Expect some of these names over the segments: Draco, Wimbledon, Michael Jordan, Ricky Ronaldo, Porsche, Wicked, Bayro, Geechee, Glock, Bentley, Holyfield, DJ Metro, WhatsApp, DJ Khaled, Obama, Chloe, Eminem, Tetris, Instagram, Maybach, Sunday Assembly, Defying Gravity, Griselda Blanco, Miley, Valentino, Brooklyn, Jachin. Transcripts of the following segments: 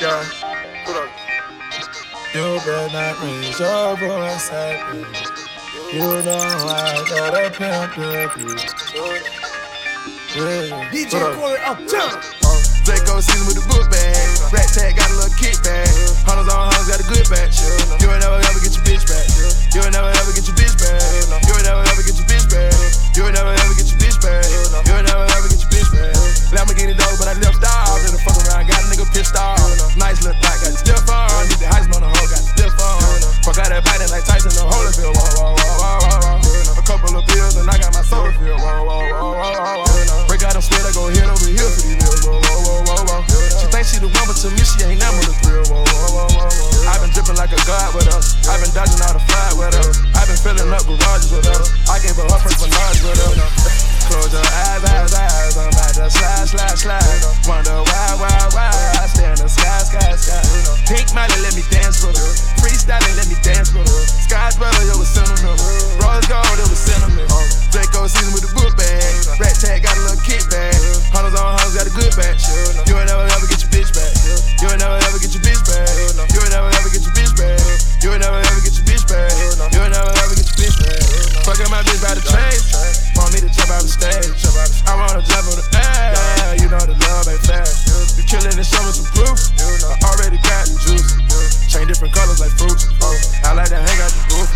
done. You better reach over and save me. You know I gotta pimp with you. DJ Corey uptown. Draco season with the book bag. Rat tag got a little kickback. Hunters on hunters got a good back. You ain't never ever get your bitch back. You ain't never ever get your bitch back. You ain't never ever get your bitch back. You ain't never ever get your bitch back. You ain't never ever get your bitch back. Lamborghini dog, but I left off. Did the fuck around, got a nigga pissed off. Nice little thot, got the stiff on. Did the Heisman on the hoe, got the stiff on. Fuck out that bite like Tyson on Holyfield. A couple of pills and I got my soda filled. Break out them sweat, I go head over here for these niggas. She thinks she the one, but to me she ain't never the real. I've been dripping like a god with her. I've been dodging all the fly with her. I've been filling up garages with her. I gave her her first menage with her. Close your eyes, eyes. I'm about to slide, slide, slide. Wonder why I stay in the sky, sky, sky. Pink Miley, let me dance with her. Freestyling, let me dance with her. Sky's brother, it was cinnamon. Rose gold, it was cinnamon. Draco season with the book bag. Rat tag got a little kickback. Hunters on hunters got a good back. You ain't never ever get your bitch back. You ain't never ever get your bitch back. You ain't never ever get your bitch back. You ain't never ever get your bitch back. You ain't never ever get your bitch back. Fucking my bitch by the train. Want me to jump out the stage. I wanna jump on the air. You know the love ain't fast. You killin' and showin' some proof. I already got the juice. Chain different colors like fruits. I like to hang out the roof.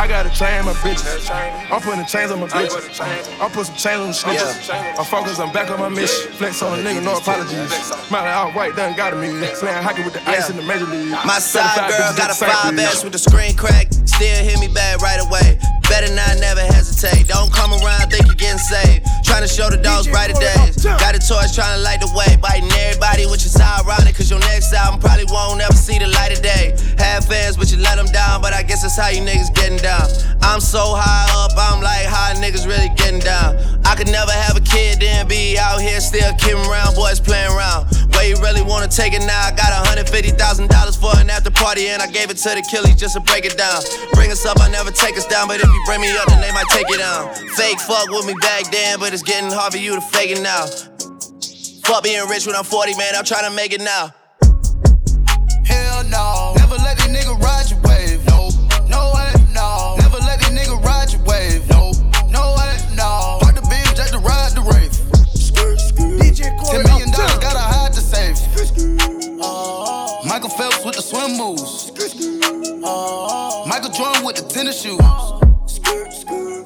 I got a chain on my bitches. I'm putting chains on my bitches. I'm putting some chains on the snitches. I'm focused, I'm back on my mission. Flex on a nigga, no apologies. Miley out white, done got me. Slaying hockey with the ice in the major league. My side girl got a 5S with the screen crack. Still hit me back right away. Better not never hesitate. Don't come around, think you're getting saved. Tryna show the dogs brighter days. Got a torch, tryna light the way. Biting everybody, which is ironic, cause your next album probably won't ever see the light of day. Have fans, but you let them down. But I guess that's how you niggas getting down. I'm so high up, I'm like, how niggas really getting down? I could never have a kid, then be out here still kidding around, boys playing around. Where you really wanna take it now? I got $150,000 for an after party, and I gave it to the killies just to break it down. Bring us up, I never take us down, but if you bring me up, then they might take it down. Fake fuck with me back then, but it's getting hard for you to fake it now. Fuck being rich when I'm 40, man, I'm trying to make it now. Hell no, never let this nigga ride your wave. No, no way, no. Never let this nigga ride your wave. No, no way, no. Park the beam just to ride the wave. DJ Corey, $10 million, gotta hide the safe. Michael Phelps with the swim moves. Michael Jordan with the tennis shoes.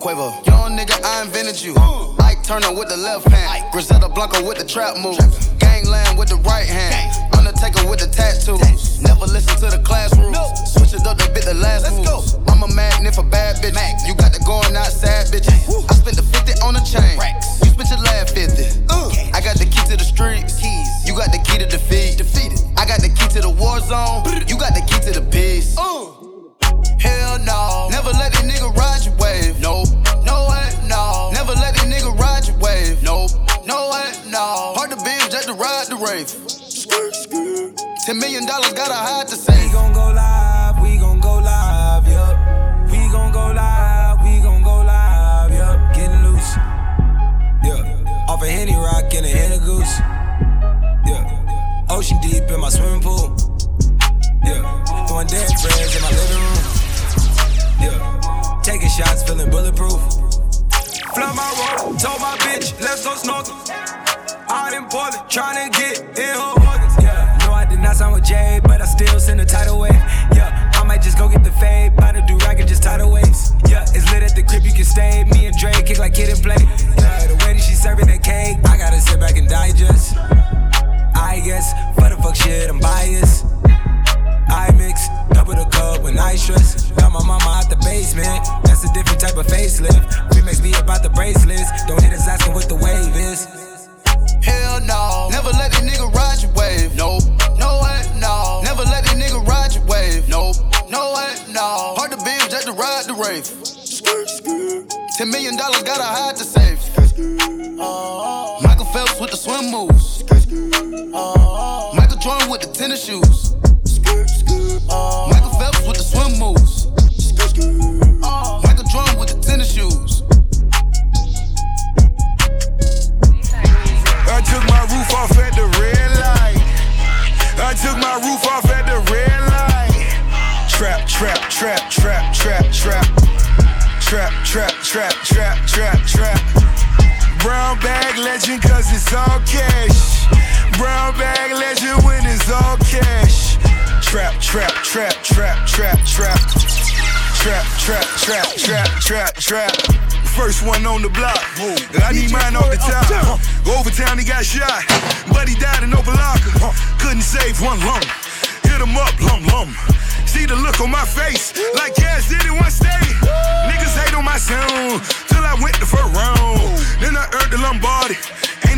Quavo, young nigga, I invented you. Ike Turner with the left hand. Griselda Blanco with the trap move. Gangland with the right hand. Undertaker with the tattoos. Never listen to the classroom. Switch it up, they bit the last moves. I'm a magnet for bad bitches. You got the going outside bitches. I spent the 50 on the chain. You spent your last 50. I got the key to the streets. You got the key to defeat. I got the key to the war zone. You got the key to the peace. Hell no, never let this nigga ride your wave. Nope, no way, no. Never let this nigga ride your wave. Nope, no way, no. Hard to be just to ride the wave. $10 million, gotta hide the same. We gon' go live, we gon' go live, yup. We gon' go live, we gon' go live, yup. Getting loose, yeah. Off a Henny rock and a Henny goose, yeah. Ocean deep in my swimming pool, yeah. Throwing dance breads in my living room. Yeah, taking shots, feeling bulletproof. Fly my rope, told my bitch, let's go snorkel. Out in Portland, tryna get in her organs. Yeah, no, I did not sign with Jay, but I still send a tidal wave. Yeah, I might just go get the fade, buy the do-rag and just tidal waves. Yeah, it's lit at the crib, you can stay. Me and Dre kick like Kid and Play. Yeah, the way that she serving that cake, I gotta sit back and digest. I guess, for the fuck shit, I'm biased. I mix, double the cup when I stress. Got my mama out the basement, that's a different type of facelift. Remakes be about the bracelets, don't hit us asking what the wave is. Hell no, never let this nigga ride your wave. Nope, no way, no. Never let this nigga ride your wave. Nope, no way, no. Hard to be just to ride the rave. $10 million, gotta hide the safe. Michael Phelps with the swim moves. Michael Jordan with the tennis shoes. Michael Phelps with the swim moves. Michael Jordan with the tennis shoes. I took my roof off at the red light. I took roof off at the red light. Trap, trap, trap, trap, trap, trap. Trap, trap, trap, trap, trap, trap. Brown bag legend, cause it's all cash. Brown bag legend when it's all cash. Trap, trap, trap, trap, trap, trap. Trap, trap, trap, trap, trap, trap. First one on the block. I need mine off the top. Overtown, he got shot, but he died in Opa-locka. Couldn't save one lump. Hit him up, lump, lump. See the look on my face, like Cash did in one state. Niggas hate on my sound, till I went the first round. Then I earned the Lombardi. Ain't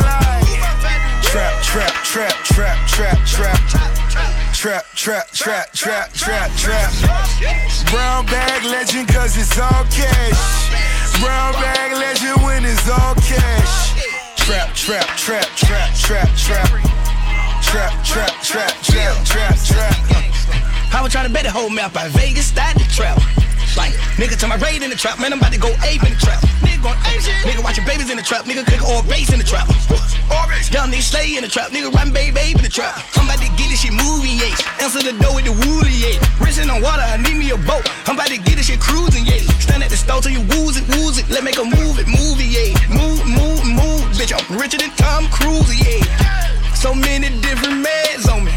light. Trap, trap, trap, trap, trap, trap. Trap, trap, trap, trap, trap, trap. Brown bag legend, cause it's all cash. Brown bag legend when it's all cash. Trap, trap, trap, trap, trap, trap. Trap, trap, trap, trap, trap, trap. I was trying to bet the whole map by Vegas, started the trap. Like, nigga, turn my raid in the trap, man, I'm about to go ape in the trap. Nigga going ape shit. Nigga watching babies in the trap, nigga cooking all bass in the trap. Young nigga slay in the trap, nigga rapping babe in the trap. I'm about to get this shit movie, yeah. Answer the door with the woolly, yeah. Rinsing on water, I need me a boat. I'm about to get this shit cruising, yeah. Stand at the store till you woos it, let make a move it, movie, yeah. Move, move, move, bitch, I'm richer than Tom Cruise, yeah. So many different meds on me.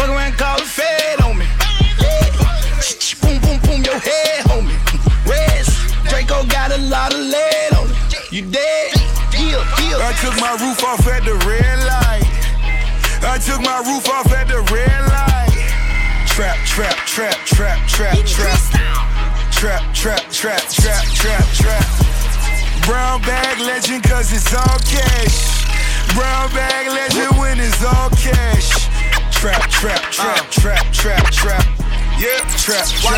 Fuck around and call the Fed on me. Boom, boom, boom, your head, homie. Rest, Draco got a lot of lead on it. You dead? Deal, deal. I took my roof off at the red light. I took my roof off at the red light. Trap, trap, trap, trap, trap, trap. Trap, trap, trap, trap, trap, trap. Brown bag legend, cause it's all cash. Brown bag legend when it's all cash. Trap, trap, trap, trap, trap, trap. Yeah, trap, trap,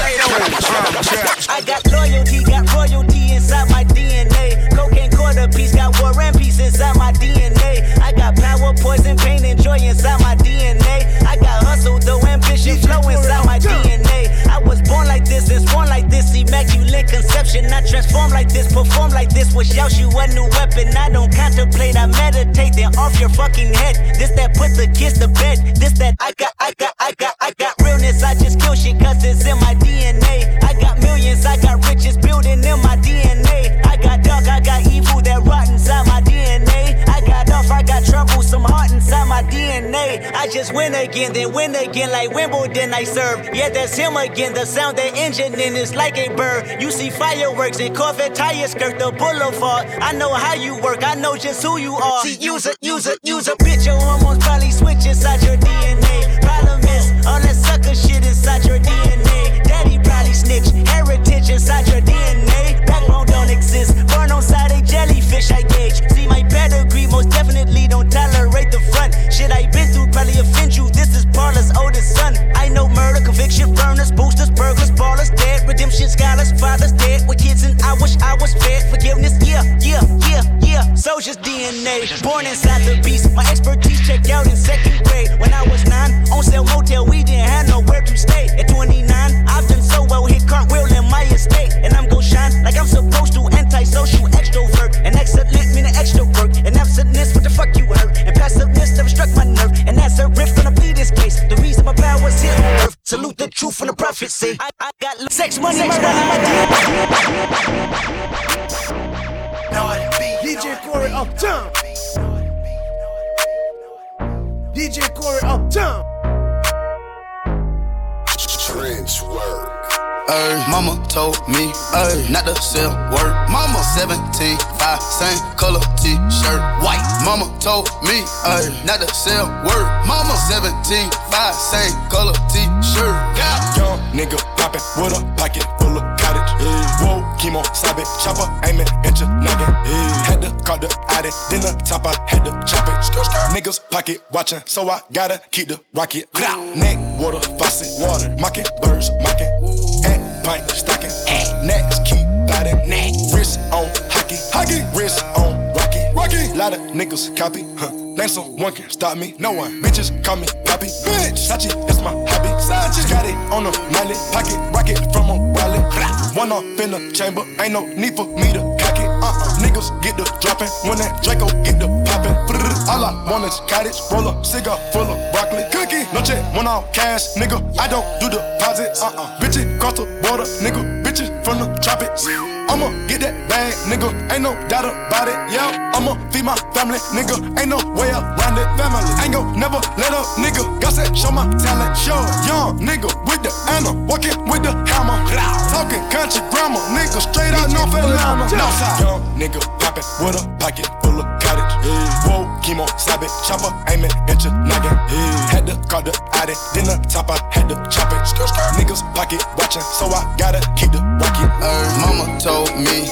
trap. I got royalty inside my DNA. Cocaine quarter piece, got war and peace inside my DNA. I got power, poison, pain, and joy inside my DNA. I got hustle, though, ambition, flow inside my DNA. I was born like this, and sworn like this, immaculate conception. I transform like this, perform like this, which out you a new weapon. I don't contemplate, I meditate, then off your fucking head. This that put the kids to bed. This that I got realness, I just kill shit. Cause it's in my DNA. I got millions, I got riches building in my DNA. I got dark, I got evil that rot inside my DNA. I got off, I got troublesome heart inside my DNA. I just win again, then win again like Wimbledon I serve. Yeah, that's him again, the sound that engine in is like a bird. You see fireworks and Corvette tires skirt the boulevard. I know how you work, I know just who you are. See, use a bitch, your hormones probably switch inside your DNA. Problem is, all that sucker shit inside your DNA. Daddy probably snitch, heritage inside your DNA. Backbone don't exist, burn on side a jellyfish I gauge. See my pedigree, most definitely don't tolerate the front. Shit I been through probably offend you, this is Parlor's oldest son. I know murder, conviction, burners, boosters, burglars, ballers, dead. Redemption, scholars, fathers, dead. With kids and I wish I was fed. Forgiveness, yeah. Soldier's DNA, born inside the beast. My expertise checked out in second grade. When I was 9, on sale motel, we didn't have nowhere to stay. At 29, I've done so well, hit cartwheel in my estate. And I'm gon' shine like I'm supposed to. Antisocial extrovert, and excellent meaning extrovert. And absentness, what the fuck you heard? And passiveness never struck my nerve. And that's a riff when I plead this case. The reason my power's here on earth. Salute the truth and the prophet say I got sex, money, sex, money, my DJ Corey uptown. DJ Corey uptown. Trench work. Mama told me not to sell work. Mama 17, 5, same color t-shirt, white. Mama told me not to sell work. Mama 17, 5, same color t-shirt. Yeah. Young nigga poppin' with a pocket full of cottage. Whoa, chemo, slap it, chopper, aim it, inch a nugget. Had to call the addy, then the top, I had to chop it. Niggas pocket watching, so I gotta keep the rocket. Neck, water, faucet, water, mocking, birds, mocking. At pint, stocking, next, keep biting. Wrist on hockey, hockey, wrist on rocky, rocky. Lot of niggas copy, huh? Name someone can stop me, no one. Bitches call me Poppy, bitch. Sachi, that's my hobby. Sachi got it on a Miley, pocket rocket from a wallet. One off in the chamber, ain't no need for me to cock it. Niggas get the dropping when that Draco get the popping. All I want is cottage, roll a cigar full of broccoli. Cookie, no check, one off cash, nigga. I don't do deposits. Bitch, it cross the border, nigga. Bitches from the tropics. I'ma get that bag, nigga, ain't no doubt about it, yeah. I'ma feed my family, nigga, ain't no way around it. Family, ain't gon' never let up, nigga, got said, show my talent, show. Young nigga with the hammer, walking with the hammer. Talking country grammar, nigga, straight out North Atlanta. Young nigga poppin' with a pocket full of cottage. Whoa, chemo, slap it, chopper, aim it, inch a noggin. Had to call the addy, then the top, I had to chop it. Niggas pocket watchin', so I gotta keep the rocket. Mama told me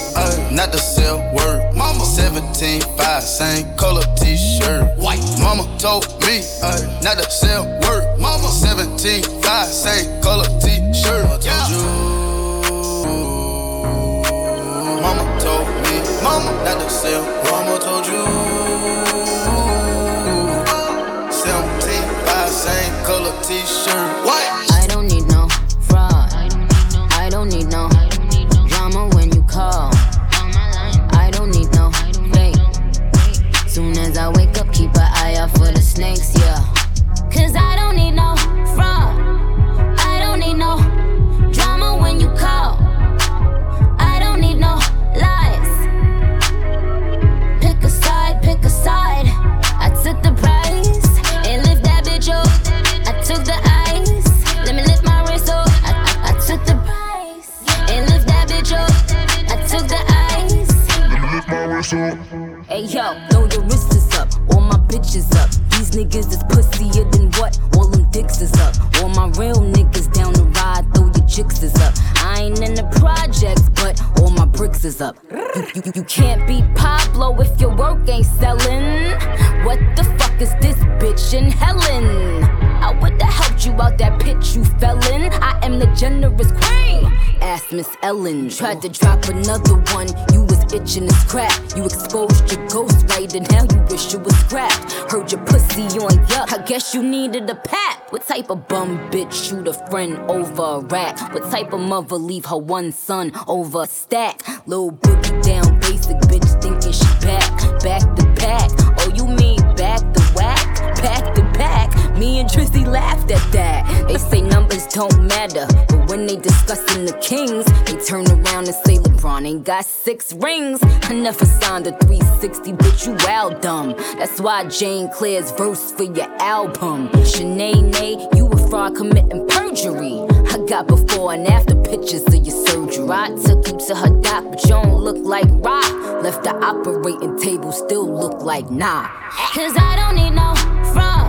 not to sell word. Mama 17.5, same color t-shirt. White. Mama told me not to sell word. Mama 17.5, same color t-shirt. Mama told you. Mama told me, mama not to sell. Mama told you. 17.5, same color t-shirt. White. I don't need no fraud. I don't need no. I don't need no fake. Soon as I wake up, keep an eye out for the snakes, yeah. Cause I don't need no fraud. I don't need no drama when you call. I don't need no lies. Pick a side, pick a side. I took the prize and lift that bitch up. I took the ice, let me lift my wrist up. I took the prize and lift that bitch up. Took the ice. Hey yo, throw your wrists is up, all my bitches up. These niggas is pussier than what? All them dicks is up. All my real niggas down the ride, throw your chicks is up. I ain't in the projects, but all my bricks is up. You can't be Pablo if your work ain't selling. What the fuck is this bitch in Helen? I would've helped you out that pit you fell in. I am the generous queen. Ask Miss Ellen. Tried to drop another one. You was itching to scrap. You exposed your ghost right and now you wish you was scrapped. Heard your pussy on yuck. I guess you needed a pap. What type of bum bitch shoot a friend over a rat? What type of mother leave her one son over a stack? Little boogie down basic bitch thinking she back. Back the pack. Oh, you mean back the whack? Back the pack. Me and Trissy laughed at that. They say numbers don't matter, but when they discussing the Kings, they turn around and say LeBron ain't got 6 rings. I never signed a 360, bitch, you wild dumb. That's why Jane Clair's verse for your album. Shanae, nay, you a fraud committing perjury. I got before and after pictures of your surgery. I took you to her doc, but you don't look like rock. Left the operating table, still look like nah. Cause I don't need no fraud.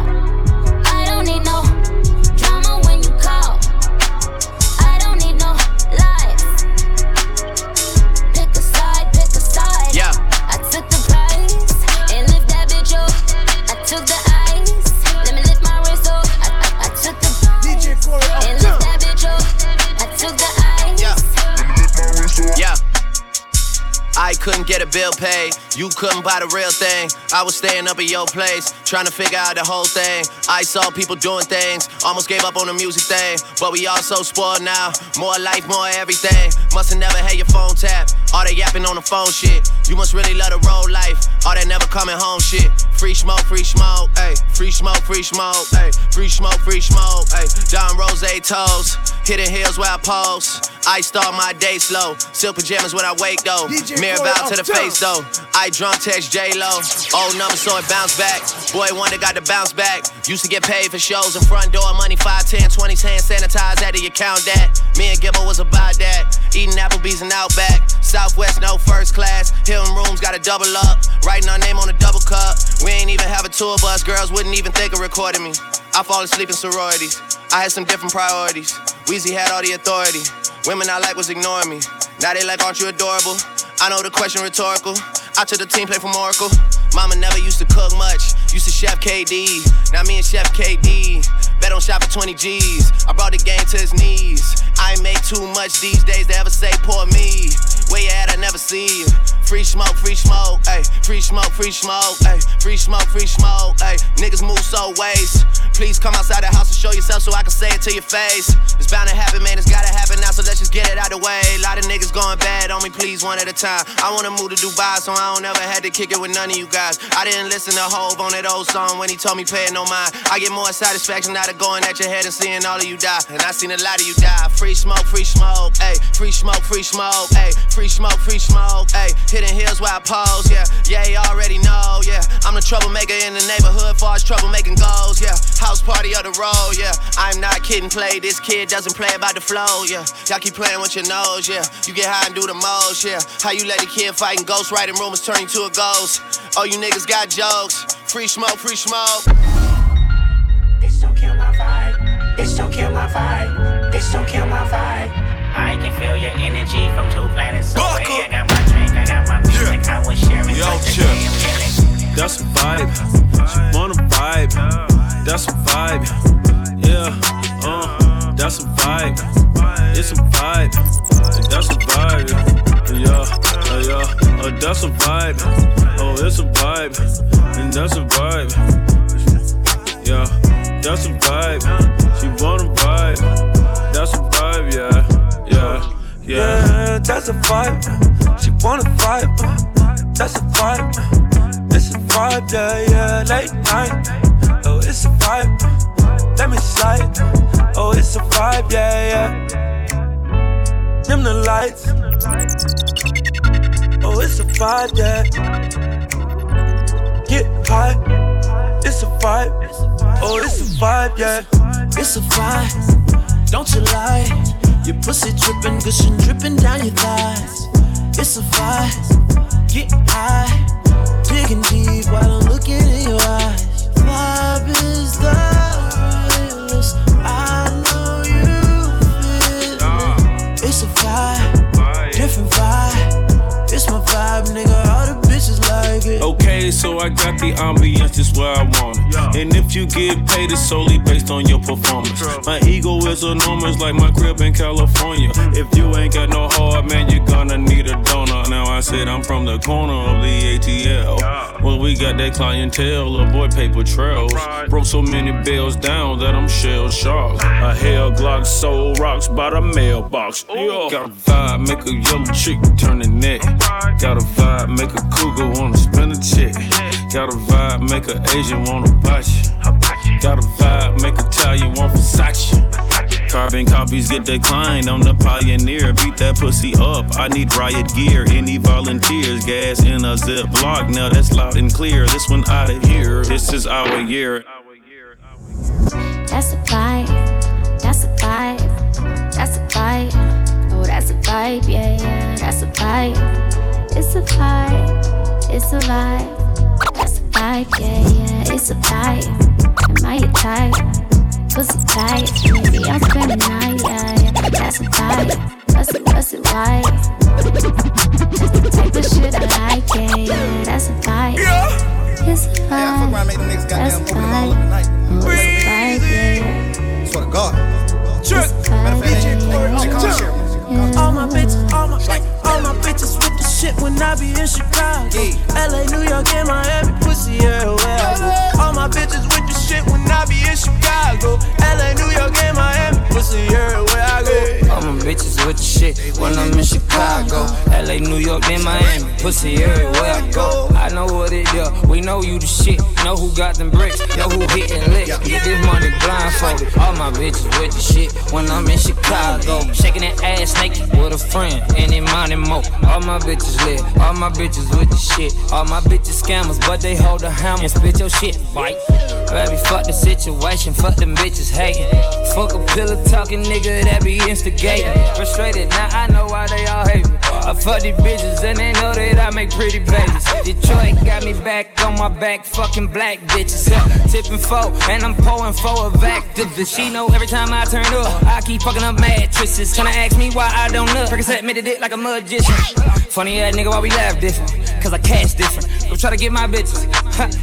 I couldn't get a bill paid, you couldn't buy the real thing. I was staying up at your place, trying to figure out the whole thing. I saw people doing things, almost gave up on the music thing. But we all so spoiled now, more life, more everything. Must've never had your phone tap, all that yapping on the phone shit. You must really love the road life, all that never coming home shit. Free smoke, ayy. Free smoke, ayy. Free smoke, ayy. Don Rose toes, hitting hills where I pose. I start my day slow, silk pajamas when I wake though. Mirror bow to the face though. I drunk text J-Lo, old number so it bounced back. Boy wonder got to bounce back. Used to get paid for shows in front door, money 5, 10, 20s hand sanitized out of your count that. Me and Gibbo was about that, eating Applebee's and Outback. Southwest no first class, Hilton rooms gotta double up. Writing our name on a double cup. We ain't even have a tour bus, girls wouldn't even think of recording me. I fall asleep in sororities, I had some different priorities. Weezy had all the authority, women I like was ignoring me. Now they like, aren't you adorable? I know the question rhetorical. I took the team play from Oracle. Mama never used to cook much. Used to Chef KD. Now me and Chef KD. Bet on shop for 20 G's. I brought the game to his knees. I ain't make too much these days to ever say poor me. Where you at, I never see you. Free smoke, ayy. Free smoke, ayy. Free smoke, ayy. Niggas move so waste. Please come outside the house and show yourself so I can say it to your face. It's bound to happen, man, it's gotta happen now, so let's just get it out the way. A lot of niggas going bad on me, please, one at a time. I wanna move to Dubai, so I don't ever had to kick it with none of you guys. I didn't listen to Hov on that old song when he told me pay it no mind. I get more satisfaction out of going at your head and seeing all of you die. And I seen a lot of you die. Free smoke, ayy. Free smoke, ayy. Free smoke, ayy. Hitting hills where I pose, yeah. Yeah, you already know, yeah. I'm the troublemaker in the neighborhood, far as troublemaking goes, yeah. House party of the road, yeah. I'm not kidding, play. This kid doesn't play about the flow, yeah. Y'all keep playing with your nose, yeah. You get high and do the most, yeah. How you let the kid fighting ghosts, writing rumors, turning to a ghost. Oh, you niggas got jokes. Free smoke, free smoke. Bitch, don't kill my vibe. Bitch, don't kill my vibe. Bitch, don't kill my vibe. I can feel your energy from two planets away. I got my drink, I got my music, yeah. I was sharing. Yo, chill. That's a vibe. She wanna vibe. That's a vibe. Yeah, that's a vibe. It's a vibe. That's a vibe. Yeah, yeah. That's a vibe. Oh, it's a vibe. And that's a vibe. Yeah, that's a vibe. She wanna vibe. That's a vibe, yeah. Yeah, that's a vibe. She wanna vibe. That's a vibe. It's a vibe, yeah, yeah. Late night. Oh, it's a vibe. Let me slide. Oh, it's a vibe, yeah, yeah. Dim the lights. Oh, it's a vibe, yeah. Get high. It's a vibe. Oh, it's a vibe, yeah. It's a vibe. Don't you lie. Your pussy drippin', gushing, drippin' down your thighs. It's a vibe, get high. Digging deep while I'm looking in your eyes. Vibe is the realest, I know you feel it. It's a vibe, different vibe. It's my vibe, nigga, all the bitches like it. Okay, so I got the ambience just where I want it. And if you get paid, it's solely based on your performance. My ego is enormous like my crib in California. If you ain't got no heart, man, you're gonna need a donor. Now I said I'm from the corner of the ATL. Well, we got that clientele, avoid paper trails. Broke so many bills down that I'm shell-shocked. A hell Glock sold rocks by the mailbox. Got a vibe, make a yellow chick turn the neck. Got a vibe, make a cougar wanna spin a chick. Got a vibe, make an Asian wanna botch. Got a vibe, make Italian want Versace. Carbon copies get declined, I'm the pioneer. Beat that pussy up, I need riot gear. Any volunteers, gas in a Ziploc. Now that's loud and clear, this one out of here. This is our year. That's a vibe, that's a vibe. That's a vibe, oh that's a vibe, yeah, yeah. That's a vibe, it's a vibe, it's a vibe. That's a vibe, yeah, yeah, it's a vibe. Am I your type? Pussy tight, maybe I'll spend the night, yeah, yeah. That's a vibe, that's a vibe. That's the type of shit I like, yeah, yeah. That's a vibe, yeah. It's a vibe, yeah, I make the niggas goddamn open them all up tonight. Oh, it's a vibe, yeah. Swear to God. It's a vibe, DJ Corey. All my bitches, all my bitches with the shit when I be in Chicago, LA, New York, and Miami, pussy everywhere I go. All my bitches with the shit when I be in Chicago, LA, New York, and Miami, pussy everywhere I go. All my bitches with the shit when I'm in Chicago, LA, New York, and Miami, pussy everywhere I go. I know what it is, we know you the shit, know who got them bricks, know who hitting licks. Get this money blindfolded. All my bitches with the shit when I'm in Chicago, shaking that ass. With a friend, and it mine and mo. All my bitches lit, all my bitches with the shit. All my bitches scammers, but they hold a hammer and spit your shit, bite. Baby, fuck the situation, fuck them bitches hating. Fuck a Still a talking nigga that be instigating. Frustrated, now I know why they all hate me. I fuck these bitches and they know that I make pretty babies. Detroit got me back on my back, fucking black bitches. Tipping four, and I'm pouring for a activist. She know every time I turn up, I keep fucking up mattresses. Tryna ask me why I don't nut. Percocet made it like a magician. Funny ass nigga, why we laugh different? Cause I cash different. Don't try to get my bitches.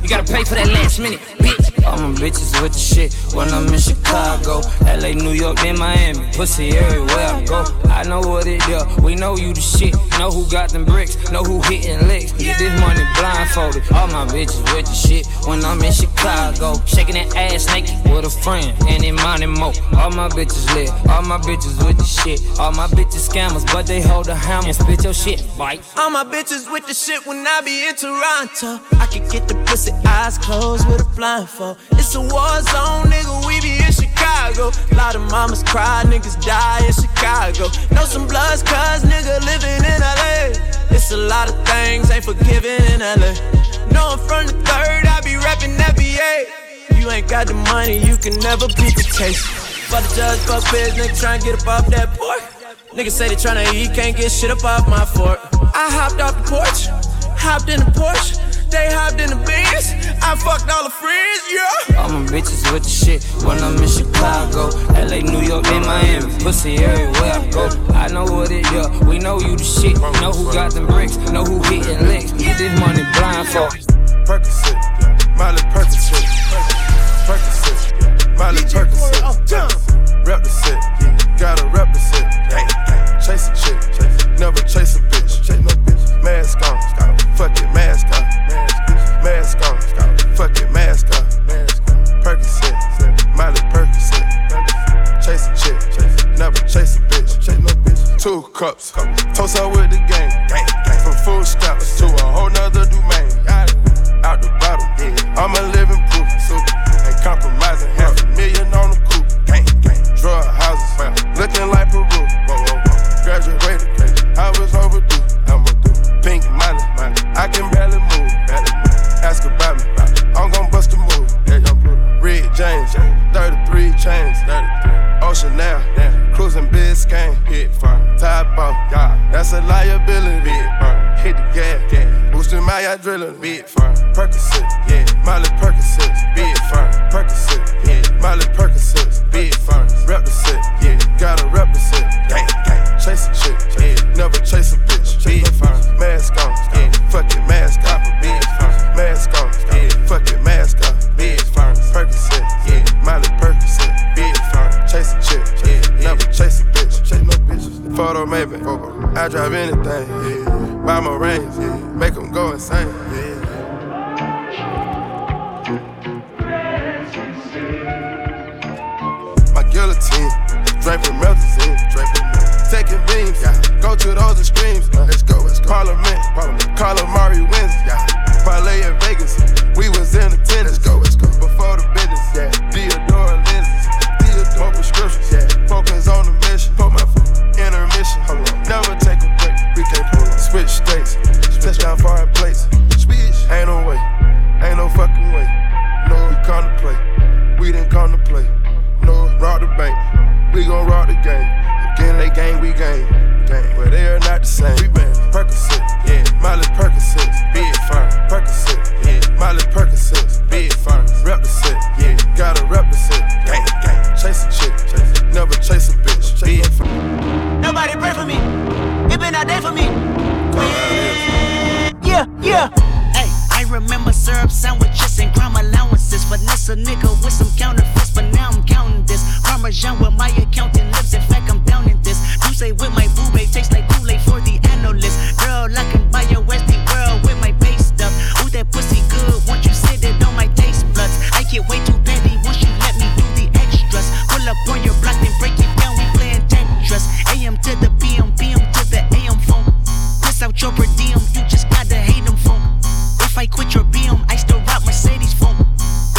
You gotta pay for that last minute, bitch. All my bitches with the shit when I'm in Chicago, LA, New York, then Miami. Pussy everywhere I go. I know what it do. We know you the shit. Know who got them bricks. Know who hitting licks. Get this money blindfolded. All my bitches with the shit when I'm in Chicago, shaking that ass naked with a friend and in money mo. All my bitches lit. All my bitches with the shit. All my bitches scammers, but they hold the hammer. Spit your shit, bite. All my bitches with the shit when I be in Toronto. I can get the pussy eyes closed with a blindfold. It's a war zone, nigga, we be in Chicago. A lot of mamas cry, niggas die in Chicago. Know some bloods, cuz nigga living in LA. It's a lot of things ain't forgiven in LA. Know I'm from the third, I be rapping NBA. You ain't got the money, you can never beat the taste. Fuck the judge, fuck bitch, nigga tryna get up off that pork. Niggas say they tryna eat, can't get shit up off my fork. I hopped off the porch, hopped in the Porsche, they hopped in the Benz. I fucked all the friends, yeah. All my bitches with the shit when I'm in Chicago, LA, New York, and Miami. Pussy everywhere I go. I know what it do. We know you the shit. Know who got them bricks. Know who hitting licks. Get this money blindfolded. Percocet, Miley Percocet. Percocet, Miley Percocet. Rep the set, gotta rep the set. Chase a chick, never chase a bitch. Chase no bitch. Mask on. Fuck it, mask on. Mask on. Fuck it, mask on. Percocet, Miley Percocet. Chase a chick, never chase a bitch. 2 cups, toast out with the game. From food stamps to a whole nother domain. Out the bottle, I'm a living proof. Ain't compromising, $500,000 on the coupe. Drug houses, looking like Peru. Graduated, I was overdue. Pink money, I can barely move. Ask about me, I'm gon' bust a move. Red James, 33 chains. Ocean now, cruising Biscayne. Top off, that's a liability. Hit the gas, boosting my adrenaline. Percocet, Miley Percocet. Percocet, Miley Percocet. Rep the set, gotta rep the set. Chase a chick, never chase a bitch. Mask on, fuck it, mask on. Mask on, fuck it, mask on. Percocet, Miley Percocet. Chase a chick, never chase a bitch. Chase no bitches. Photo maybe, I drive anything. Buy my rings, make them go insane. My guillotine, draping melazine, draping. Taking beams, go to those extremes. Let's go, Parliament, calamari wins. Parlay in Vegas, we was in attendance. Let's go, before the business. Theodore lenses, Theodore prescriptions. Focus on the mission, put my foot intermission. Never take a break, we can't pull up. Switch states, switch down foreign plates. Ain't no way, ain't no fucking way. No, we come to play, we didn't come to play. No, rock the bank, we gon' rock the game. Again, they gang, we gang. But they are not the same. We been Percocet, Miley Percocet, big fine. Percocet, Miley Percocet, big fine. Rep the set, gotta rep the set. Chase a chick, never chase a bitch. Nobody pray for me. It been out there for me. Yeah. Hey, I remember syrup sandwiches and crime allowances. Finesse a nigga with some counterfeits, but now I'm counting this. Parmesan with my accountant lips. In fact, I'm down in this. You say with my boo babe tastes like Kool-Aid for the analyst. Girl, I can buy your Westie world with my base stuff. Ooh, that pussy good. Won't you sit it on my taste buds? I get way too petty once you let me do the extras. Pull up on your block and break it down. We playing Tetris. AM to the PM, PM to the AM phone. Piss out your per diem. You just gotta hate them phone. If I quit your BM, I still rock Mercedes phone.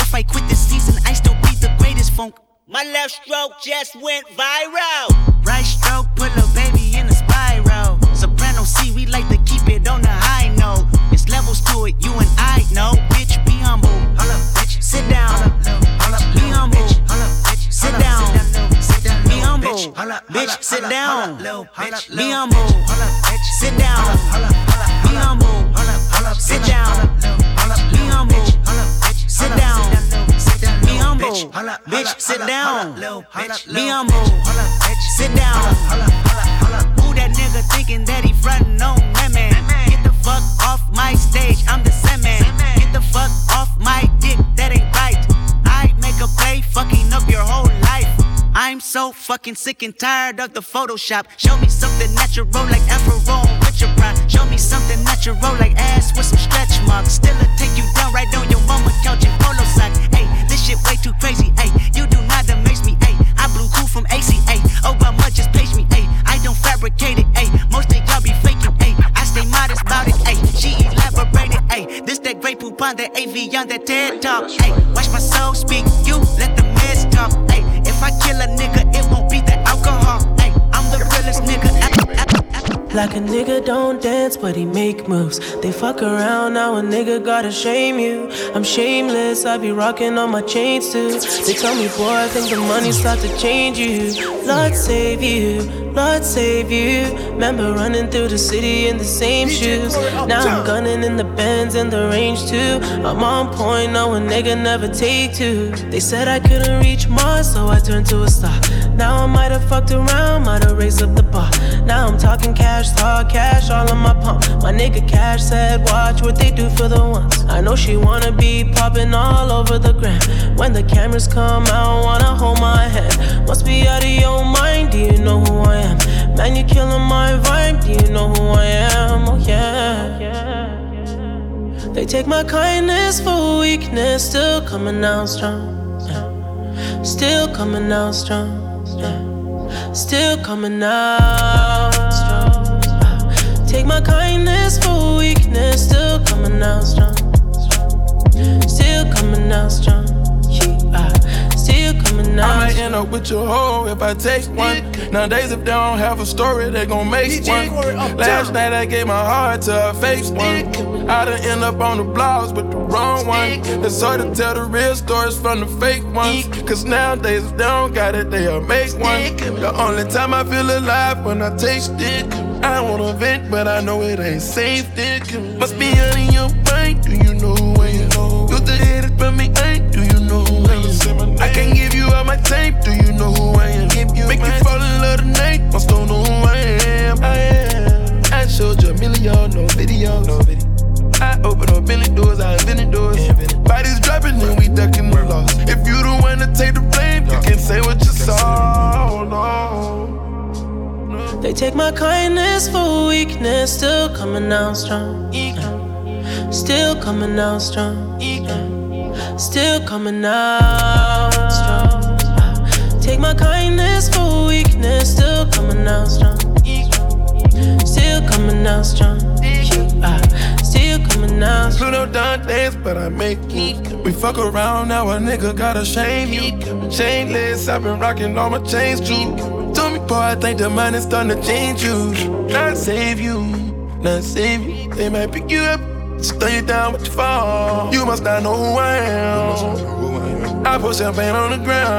If I quit this season, I still be the greatest funk. My left stroke just went viral. Right stroke put a baby in a spiral. Soprano C, we like to keep it on the high note. It's levels to it, you and I know. Bitch, be humble. Hold up, bitch. Sit down. Hold up, be humble. Hold up, bitch. Sit down. move. Bitch, sit down. Me on move. Sit down. Me on move. Sit down. Me on move. Sit down. Me on move. Bitch, sit down. Me on move. Sit down. Who that nigga thinking that he frontin' on that man? Get the fuck off my stage. I'm the Sandman. Get the fuck off my dick. That ain't right. I make a play, fucking up your whole life. I'm so fucking sick and tired of the Photoshop. Show me something natural like Afro with your pride. Show me something natural like ass with some stretch marks. Still a take you down right on your mama couch in polo sock. Hey, this shit way too crazy. Hey, you do not amaze me. Hey, I blew cool from ACA. Obama just paged me. Hey, I don't fabricate it. Hey, most of y'all be faking. Hey, I stay modest about it. Hey, she elaborated. Hey, this that great poupon, that AV on that TED talk. Hey, watch my soul speak. You let the meds talk. Hey. If I kill a nigga, it won't be the alcohol. Ay, I'm the realest nigga. Like a nigga don't dance, but he make moves. They fuck around, now a nigga gotta shame you. I'm shameless, I be rocking on my chains too. They tell me, boy, I think the money's about to change you. Lord save you, Lord save you. Remember running through the city in the same shoes. Now I'm gunning in the Benz and the range too. I'm on point, now a nigga never take two. They said I couldn't reach Mars, so I turned to a star. Now I might have fucked around, might have raised up the bar. Now I'm talking cash, talk cash, all on my pump. My nigga Cash said, watch what they do for the ones. I know she wanna be popping all over the gram. When the cameras come out, wanna hold my hand. Must be out of your mind, do you know who I am? Man, you're killing my vibe, do you know who I am? Oh yeah. They take my kindness for weakness, still coming out strong. Still coming out strong. Still coming out strong. Take my kindness for weakness. Still coming out strong. Still coming out strong. Still coming out. I might end up with your hoe if I take one. Nowadays if they don't have a story, they gon' make one. Last night I gave my heart to her face one. I done end up on the blogs with the wrong one. It's hard to tell the real stories from the fake ones. Cause nowadays if they don't got it, they'll make one. The only time I feel alive when I taste it. I wanna vent, but I know it ain't safe. Must be out of your mind, do you know who I am? You the haters from me, ain't do you know who I am? I can't give you all my tape, do you know who I am? Make you fall in love tonight, must don't know who I am. I showed you a million, no videos. I open up billion doors, I invented doors. Bodies dropping and we ducking the loss. If you don't wanna take the blame, you can say what you saw. They take my kindness for weakness, still coming out strong. Still coming out strong. Still coming out strong. Take my kindness for weakness, still coming out strong. Still coming out strong. Still coming out strong. Pluto done days, but I make it. We fuck around, now a nigga gotta shame you. Chainless, I've been rocking all my chains too. Tell me, boy, I think the money's starting to change you. Not save you, not save you. They might pick you up, throw you down with your fall. You must not know who I am. I put champagne on the ground.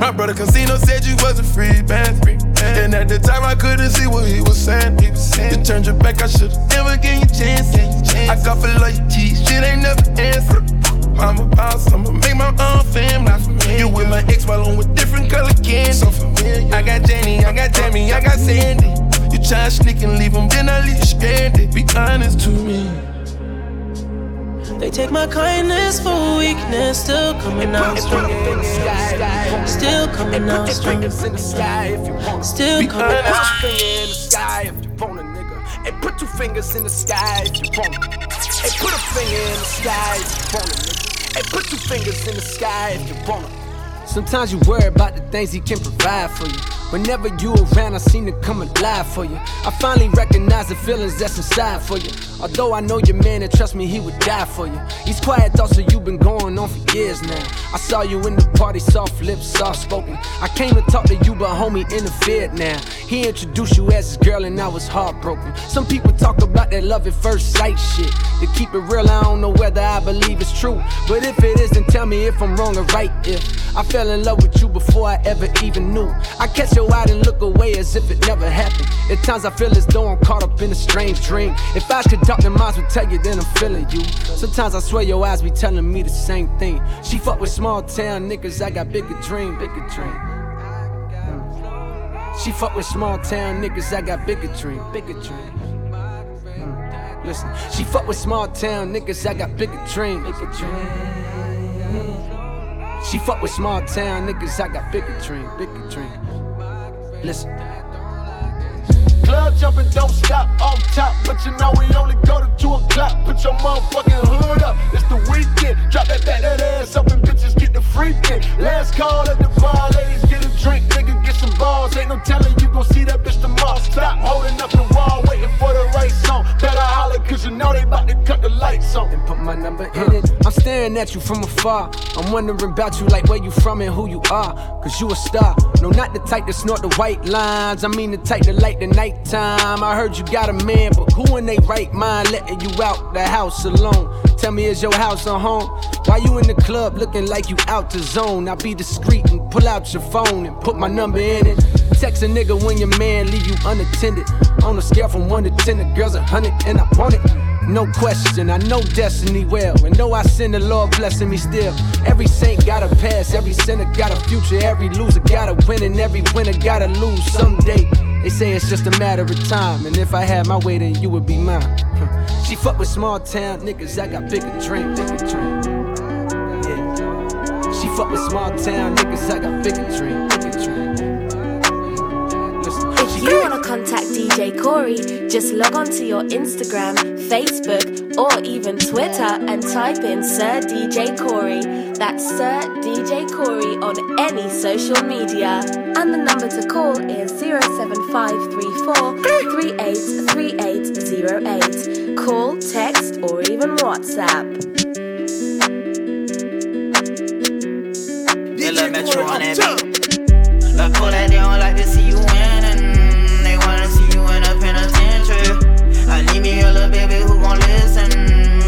My brother Casino said you wasn't free band. And at the time I couldn't see what he was saying. You turned your back, I should've never gave you chances. I got for loyalty, shit ain't never answered. I'm a boss, I'ma make my own fam. Not familiar. You with my ex while I'm with different color kids. So familiar. I got Jenny, I got Tammy, I got Sandy. You try to sneak and leave them, then I leave you stranded. Be honest to me. They take my kindness for weakness, still coming out strong. Still coming out strong. Still coming out strong. And put two fingers in the sky if you want it. And put a finger in the sky if you want it. And put two fingers in the sky if you want it. Sometimes you worry about the things he can provide for you. Whenever you around, I seem to come alive for you. I finally recognize the feelings that's inside for you. Although I know your man, and trust me, he would die for you. These quiet thoughts that you've been going on for years now. I saw you in the party, soft lips, soft spoken. I came to talk to you, but homie interfered now. He introduced you as his girl and I was heartbroken. Some people talk about that love at first sight shit. To keep it real, I don't know whether I believe it's true. But if it is, then tell me if I'm wrong or right. If I fell in love with you before I ever even knew, I catch your eye and look away as if it never happened. At times I feel as though I'm caught up in a strange dream. If I could talk, then minds would tell you, then I'm feeling you. Sometimes I swear your eyes be telling me the same thing. She fuck with small town niggas, I got bigger dream, bigger dream. She fuck with small town niggas, I got bigger dream, bigger dream. Listen, she fuck with small town niggas, I got bigger dreams. She fuck with small town niggas, I got bigger dreams, bigger dreams. Listen. Club jumping, don't stop, off top. But you know we only go to 2 o'clock. Put your motherfucking hood up, it's the weekend. Drop that ass up and bitches get the freakin'. Last call at the bar, ladies get a drink. Nigga get some balls, ain't no telling you gon' see that bitch tomorrow. Stop holding up the wall, waiting for the right song. Better holler, cause you know they about to cut the lights on. And put my number in it. I'm staring at you from afar. I'm wondering about you like where you from and who you are. Cause you a star. No, not the type that snort the white lines. I mean the type that light the nighttime. I heard you got a man, but who in they right mind letting you out the house alone? Tell me, is your house a home? Why you in the club looking like you out the zone? Now be discreet and pull out your phone and put my number in it. Text a nigga when your man leave you unattended. On a scale from 1 to 10, the girl's 100 and I want it. No question, I know destiny well. And though I sin, the Lord blessing me still. Every saint got a past, every sinner got a future. Every loser got a win and every winner gotta lose someday. They say it's just a matter of time. And if I had my way, then you would be mine. She fuck with small town niggas, I got bigger dreams, bigger dreams. Yeah. She fuck with small town niggas, I got bigger dreams, bigger dreams. If you want to contact DJ Corey, just log on to your Instagram, Facebook, or even Twitter and type in Sir DJ Corey. That's Sir DJ Corey on any social media. And the number to call is 07534 383808. Call, text, or even WhatsApp. DJ Metro on that beat. Like, pull that, they don't like to see you winning. I need me a little baby who gon' listen.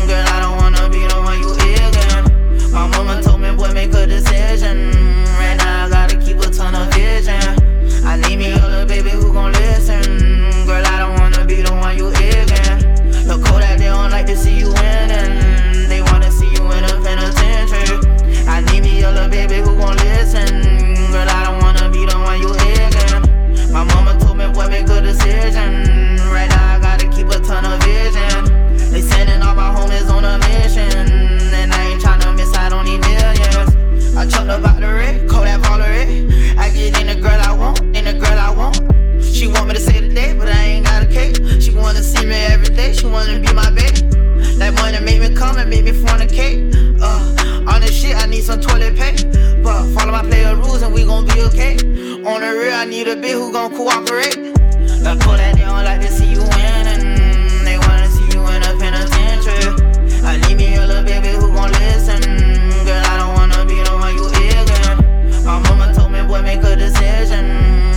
Girl, I don't wanna be the one you ignorant. My mama told me, boy, make a decision. Right now I gotta keep a ton of vision. I need me a little baby who gon' listen. Girl, I don't wanna be the one you ignorant. Look, cold out, they don't like to see you winning. They wanna see you in a penitentiary. I need me a little baby who gon' listen. Girl, I don't wanna be the one you ignorant. My mama told me, boy, make a decision. Right now ton of vision. They sending all my homies on a mission. And I ain't tryna miss out on these millions. I chucked about the red, call that Valerie. I get in the girl I want, in the girl I want. She want me to say today, but I ain't got a cake. She wanna see me every day, she wanna be my babe. That money make me come and make me fornicate. On this shit, I need some toilet paper. But follow my player rules and we gon' be okay. On the real, I need a bitch who gon' cooperate. Look, cool that they don't like to see you winning. I need me a little baby who gon' listen. Girl, I don't wanna be the one you ignorant. My mama told me, boy, make a decision.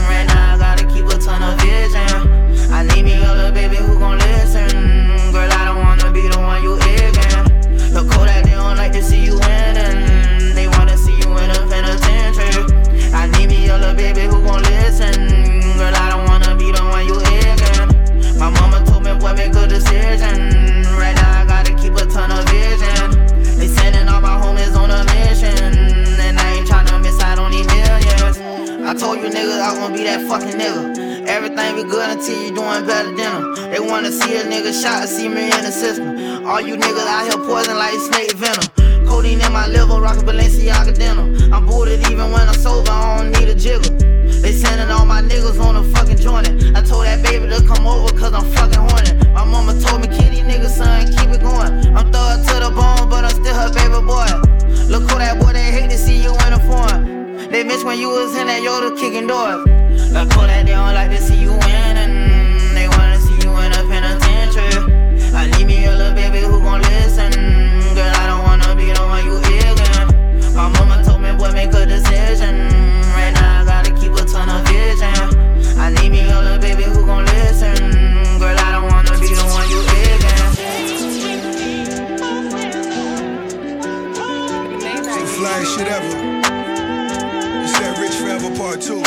Right now I gotta keep a ton of vision. I need me a little baby who gon' listen. Girl, I don't wanna be the one you ignorant. Look, cold that they don't like to see you winning. They wanna see you in a penitentiary. I need me a little baby who gon' listen. Girl, I don't wanna be the one you ignorant. My mama told me, boy, make a decision. Right now I gotta keep a ton of vision. They sending all my homies on a mission. And I ain't tryna miss out on these millions. I told you niggas I won't be that fucking nigga. Everything be good until you doing better than them. They wanna see a nigga shot and see me in the system. All you niggas out here poison like snake venom. Codeine in my liver, rockin' Balenciaga denim. I'm booted even when I'm sober, I don't need a jiggle. They sending all my niggas on a fucking jointin'. I told that baby to come over cause I'm fucking horny. My mama told me, kid, these niggas, son, keep it going. I'm thug to the bone, but I'm still her baby boy. Look who that boy, they hate to see you in a foreign. They miss when you was in that Yoda kicking doors. Like all that, they don't like to see you win, and they wanna see you in a penitentiary. Like leave me a little baby who gon' listen. Girl, I don't wanna be the one you hearing. My mama told me, boy, make a decision. Right now I gotta keep a ton of vision. I need me a little baby who gon' listen. Girl, I don't wanna be the one you hearing. Some fly shit ever. It's that Rich Forever Part 2.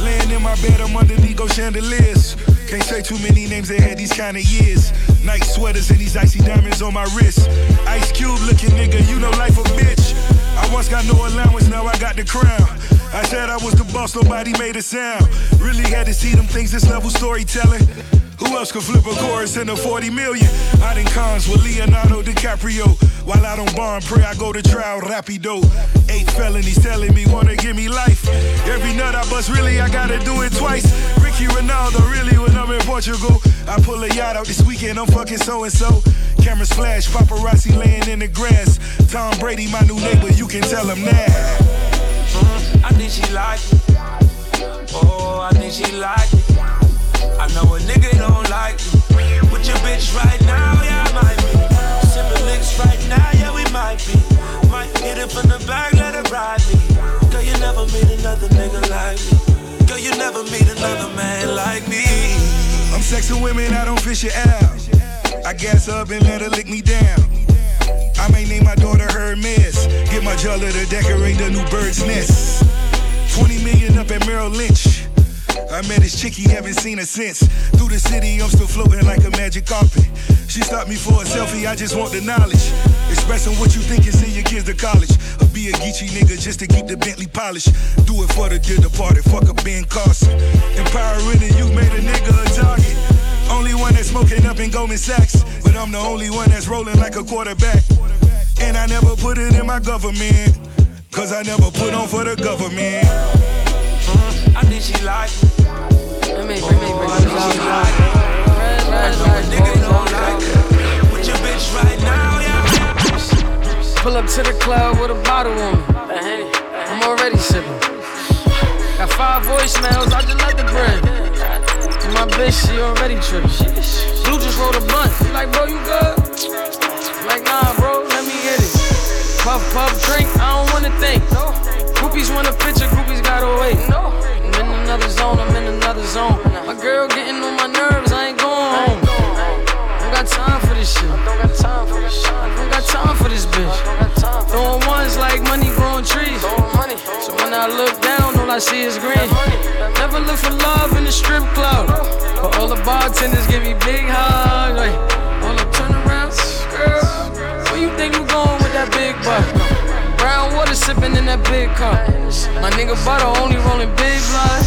Laying in my bed, I'm under Nigo chandeliers. Can't say too many names, they had these kind of years. Night sweaters and these icy diamonds on my wrist. Ice Cube looking nigga, you know life a bitch. I once got no allowance, now I got the crown. I said I was the boss, nobody made a sound. Really had to see them things, this level storytelling. Who else could flip a chorus into 40 million? I done cons with Leonardo DiCaprio. While I don't bond, pray I go to trial rapido. 8 felonies telling me wanna give me life. Every nut I bust, really, I gotta do it twice. Ricky Ronaldo, really, when I'm in Portugal. I pull a yacht out this weekend, I'm fucking so-and-so. Cameras flash, paparazzi laying in the grass. Tom Brady, my new neighbor, you can tell him that. I think she like it. Oh, I think she like it. I know a nigga don't like me. With your bitch right now, yeah, I might be. Sippin' licks right now, yeah, we might be. Might hit it from the back, let it ride me. Girl, you never meet another nigga like me. Girl, you never meet another man like me. I'm sexing women, I don't fish it out. I gas up and let her lick me down. I may name my daughter Hermes. Get my jeweler to decorate the new bird's nest. 20 million up at Merrill Lynch. I met this chickie, haven't seen her since. Through the city, I'm still floating like a magic carpet. She stopped me for a selfie, I just want the knowledge. Expressing what you think and send your kids to college. Or be a Geechee nigga just to keep the Bentley polished. Do it for the dear departed, fuck up Ben Carson. Empowering and you made a nigga a target. Only one that's smoking up in Goldman Sachs. But I'm the only one that's rolling like a quarterback. And I never put it in my government. Cause I never put on for the government. I think she like it. Pull up to the club with a bottle on me. I'm already sipping. Got 5 voicemails, I just let the bread. My bitch, she already tripping. Blue just rolled a blunt. She like, bro, you good? I'm like, nah, bro, let me hit it. Puff, puff, drink, I don't wanna think. Groupies want a picture, groupies gotta wait. I'm in another zone, I'm in another zone. My girl getting on my nerves, I ain't going home. Don't got time for this shit. Don't got time for this bitch. Throwing ones like money growing trees. So when I look down, all I see is green. Never look for love in the strip club. But all the bartenders give me big hugs. Like, all the turnarounds, girl. Where you think you going with that big buck? Brown water sipping in that big cup. My nigga butter only rolling big blood.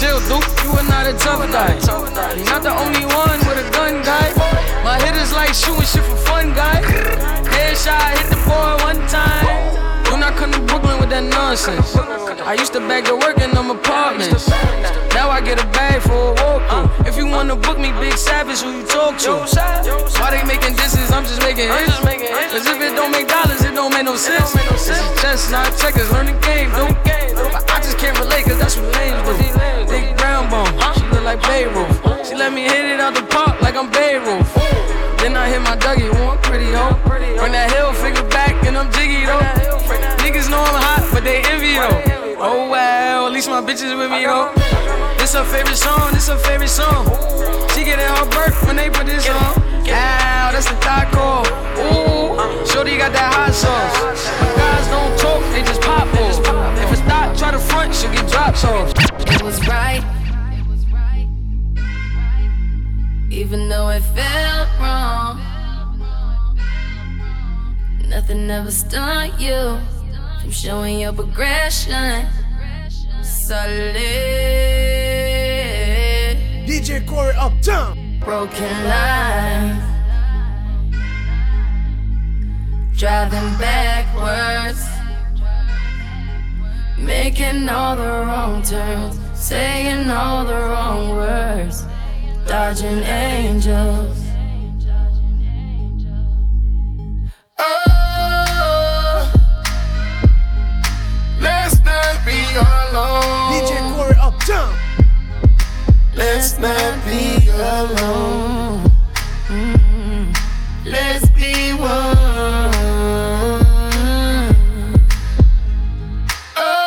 Chill, Duke, you are not a tough guy. You're not the only one with a gun, guy. My hitters like shooting shit for fun, guy. Headshot, hit the boy one time. Do not come to Brooklyn with that nonsense. I used to bag to work in them apartments. Now I get a bag for a walkthrough. If you wanna book me, Big Savage, who you talk to? Why they making disses? I'm just making hits. Cause if it don't make dollars, it don't make no sense. This is chess, not checkers, learn the game, dude. But I just can't relate, cause that's what lanes do. Big brown bone, she look like Bayro. She let me hit it out the park like I'm Bayro. Then I hit my Dougie, one pretty hoe. Bring that hill figure back and I'm jiggy though. Niggas know I'm hot, but they envy though. Oh well, at least my bitches with me though. This her favorite song, this her favorite song. She get in her birth when they put this on. Ow, that's the taco. Ooh, shorty got that hot sauce. My guys don't talk, they just pop balls. If it's not, try to front, she'll get dropped off. It was right, even though it felt wrong. Nothing ever stunned you from showing your progression. Solid. DJ Corey uptown. Broken lines, driving backwards, making all the wrong turns, saying all the wrong words, dodging angels. Oh. let's not be alone. Let's be one. Oh,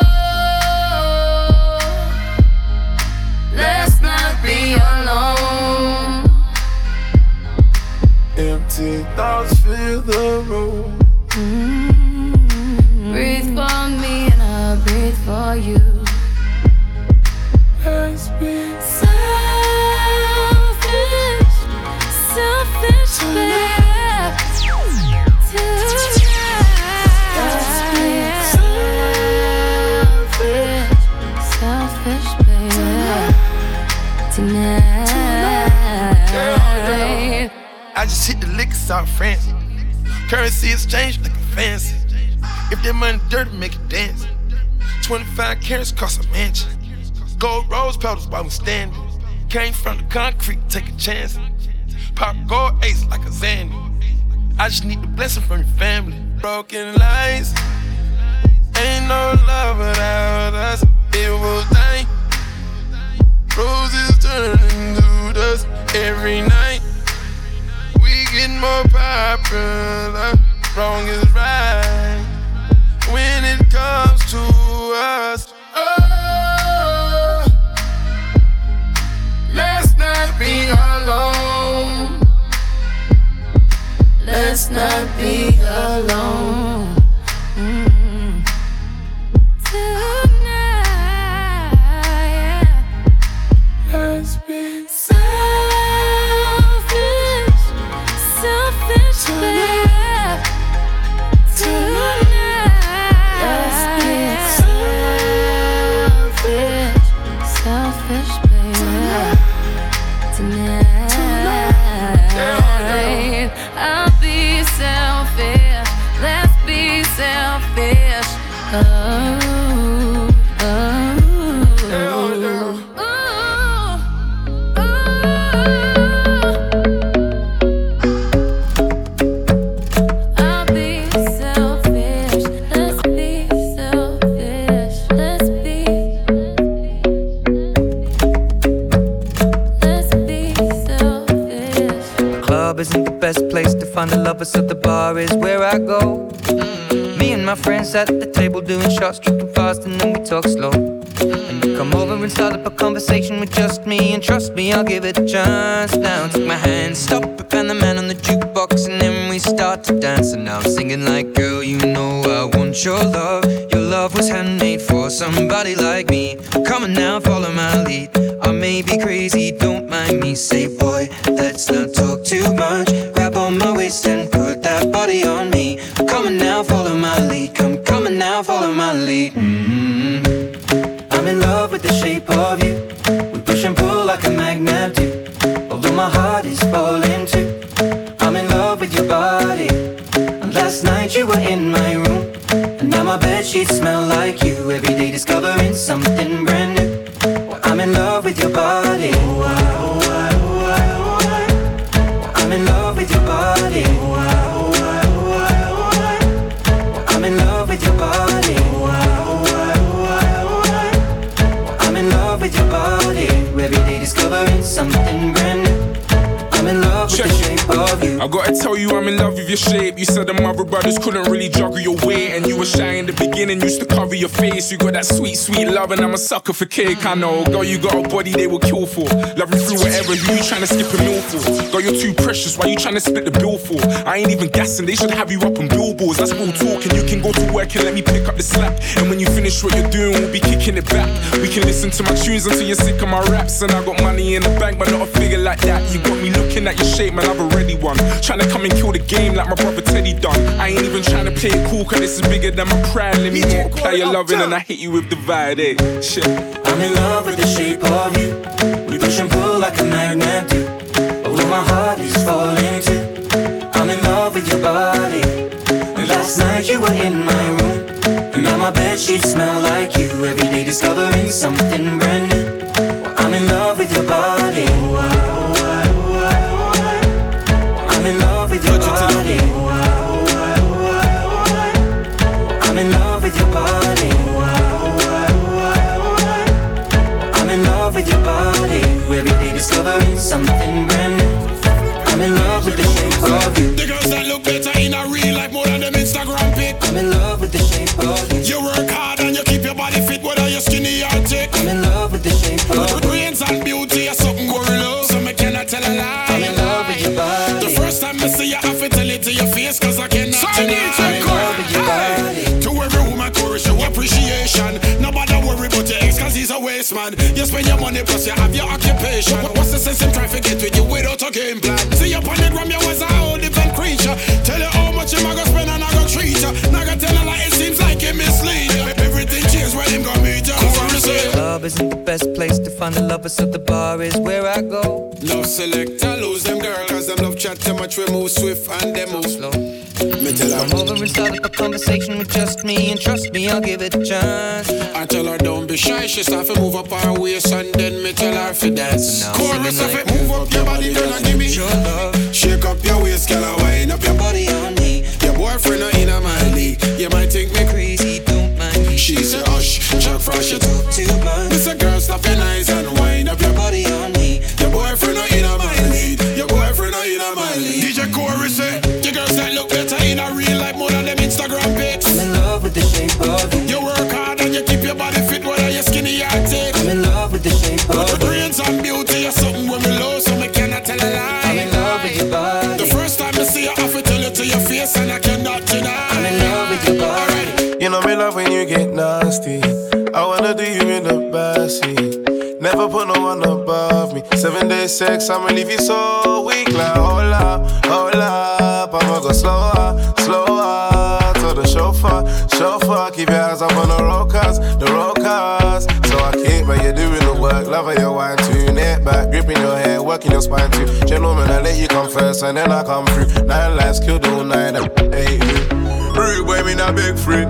let's not be alone. Empty thoughts fill the room. Breathe for me and I'll breathe for you. Let's be selfish, selfish, left to die. Let's be selfish, selfish, baby. Tonight. Girl, I just hit the liquor store fancy. Currency is changed like a fancy. If that money dirty, make it dance. 25 carats cost a mansion. Gold rose petals while we standing. Came from the concrete, take a chance. Pop gold ace like a Xanny. I just need the blessing from your family. Broken lights. Ain't no love without us. It will die. Roses turning to dust every night. We get more popular. Wrong is right when it comes to us. Let's not be alone. Let's not be alone. Tonight, yeah. Let's be selfish, selfish, tonight. Tonight, let's be selfish, selfish, baby. Tonight. Tonight, I'll be selfish. Let's be selfish. Oh, oh, oh, oh. I'll be selfish. Let's be selfish. Let's be selfish. Club isn't the best place to find the lovers, so the bar is where I go. Me and my friends at the table doing shots, tripping fast, and then we talk slow. And you come over and start up a conversation with just me, and trust me, I'll give it a chance. Now take my hand, stop it, and the man on the jukebox, and then we start to dance. And now I'm singing like, girl, you know I want your love. Your love was handmade for somebody like me. Come on now, follow my lead. I may be crazy, don't mind me. Say, boy, let's not talk too much. Grab on my waist and put that body on me. Come on now, follow my lead. Come, coming now, follow my lead. I'm in love with the shape of you. We push and pull like a magnet do. Although my heart is falling too. I'm in love with your body. And last night you were in my room, and now my bedsheets smell like you. Every day discovering something brand new. I'm in love with your body. Oh, I, oh, I, oh, I, oh, I. I'm in love with your body. Oh, I, oh, I, oh, I, oh, I. I'm in love with your body. Oh, I, oh, I, oh, I, oh, I. I'm in love with your body. Every day discovering something brand new. I'm in love with the shape of you. I gotta tell you, I'm in love with your shape. You said the mother brothers couldn't really juggle your weight, and you were shy in the beginning, used to cover your face. You got that sweet, sweet love, and I'm a sucker for cake, I know. Girl, you got a body they will kill for. Love you through whatever, who you tryna skip a meal for? Girl, you're too precious, why you tryna split the bill for? I ain't even gassing, they should have you up on billboards. That's all talking, you can go to work and let me pick up the slack. And when you finish what you're doing, we'll be kicking it back. We can listen to my tunes until you're sick of my raps. And I got money in the bank, but not a figure like that. You got me looking at your shape, man, I've already won. Tryna come and kill the game like my brother Teddy done. I ain't even tryna play it cool, cause this is bigger than my pride. Let me talk, play your loving, and I hit you with the vibe, eh? Shit. I'm in love with the shape of you. We push and pull like a magnet do. Although my heart is falling too. I'm in love with your body. And last night you were in my room, and now my bedsheets smell like you. Every day discovering something brand new. I'm in love with your body. I'm in love with your body. I'm in love with your body. look better in a real life more than them Instagram pic. I'm in love with the shape of it. You work hard and you keep your body fit whether you're skinny or thick. I'm in love with the shape of it. Brains and beauty are something we love, so me cannot tell a lie. I'm in love with your body. The first time I see you, I have to tell it to your face, cause I cannot deny. I'm in love with your body. To every woman, Corey, show appreciation. Nobody worry about your ex, cause he's a waste man. You spend your money plus you have your occupation. What's the sense in trying to get with you without a game plan? See your panic gram, you was a whole different creature. Tell you how much him I go spend and I go treat you. Now I go tell her like it seems like him mislead. Everything changed when him got me down for himself. Love isn't the best place to find a lover, so the bar is where I go. Love select, I lose them girls, cause them love chat too much, we move swift and they move slow. Come over and start up a conversation with just me, and trust me, I'll give it a chance. I tell her don't be shy, she start to move up her waist, and then me tell her to dance. Chorus of it, move up your body, girl, and give me your love. Shake up your waist, girl, and wind up your body on me. Your boyfriend ain't a Miley, you might think me crazy, don't mind me. She said hush, Chuck Frost, you talk too much. It's a girl, stop your eyes and wind up your body on me. Your boyfriend ain't a Miley, your boyfriend ain't a Miley. DJ Corey say, your girls that look better in a real life more than them Instagram pics. I'm in love with the shape of it. You work hard and you keep your body fit whether you're skinny or thick. I'm in love with the shape of it. Your brains and beauty are something we love, so me cannot tell a lie. I'm in love with your body. The first time I see you, I have to tell it to your face, and I cannot deny. I'm in love with your body. Right. You know me love when you get nasty. I wanna do you in the backseat. Never put no one above me. 7 days sex, I'ma leave you so weak. Like hola, hola. I'ma go slower, slower to the chauffeur, chauffeur. Keep your eyes up on the road cars, so I keep, but you're doing the work. Love your wine too, neck back, gripping your hair, working your spine too. Gentlemen, I let you come first and then I come through. 9 lives killed all night, hey, rude boy, me not big free.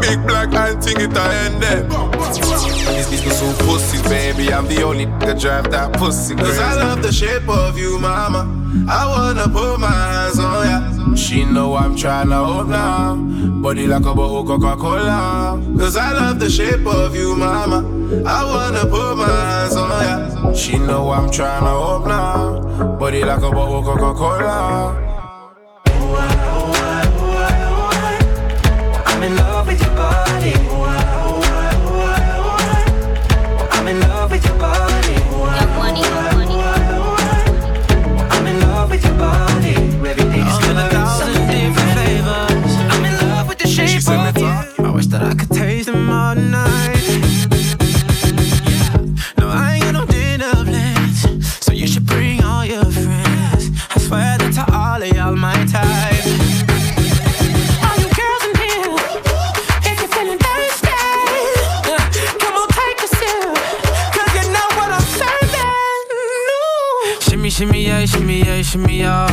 Big black and think it I end there. These niggas so pussies, baby. I'm the only that drive that pussy. Cause I love the shape of you, mama. I wanna put my hands on ya. She know I'm tryna hold now. Body like a bottle Coca-Cola. Cause I love the shape of you, mama. I wanna put my hands on ya. She know I'm tryna hold now. Body like a bottle Coca-Cola. I'm in love with your body. I'm in love with your body. I'm in love with your body. Everything's gonna be something different. I'm in love with the shape of you. I wish that I could taste them all night. No, I ain't got no dinner plans, so you should bring all your friends. I swear that to all of y'all my time. Shimmy yeah, shimmy yeah, shimmy yeah.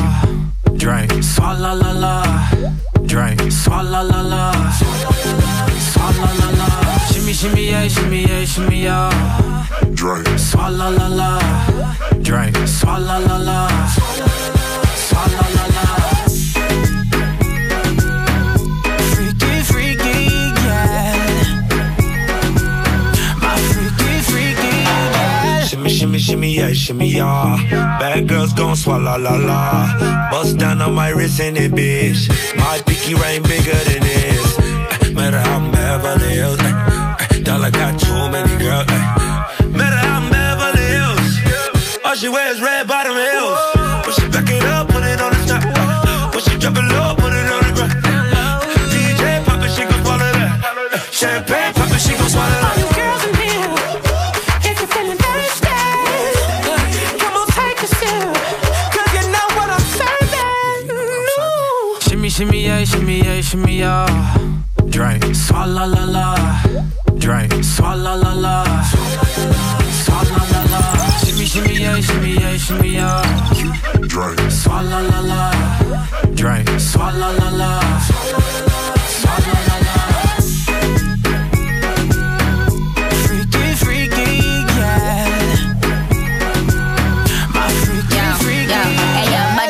Drink, swalla la la. Drink, swalla la la. Swalla la la. Shimmy yeah, shimmy yeah. Drink, swalla la la. Drink, swalla la la. Swalla la la. Freaky, freaky, yeah. My freaky, freaky, yeah. Shimmy yeah, shimmy yeah. Bad girls gon' swallow la la. Bust down on my wrist in it, bitch. My pinky ring bigger than this. Matter how I'm Beverly Hills. Dollar got too many girls. Matter how I'm Beverly Hills. All she wears red bottom heels. When she back it up, put it on the top. When she drop it low, put it on the ground. DJ pop it, she gon' swallow that. Champagne pop it, she gon' swallow that. Shimmy yeah, shimmy yeah, shimmy yeah. Drink, swalla la la. Drink, swalla la la. Swalla la la. Shimmy yeah, shimmy yeah. Drink, swalla la la. Drink, swalla la la. Swalla la la. Freaky, freaky, yeah. My freaky, freaky, yeah.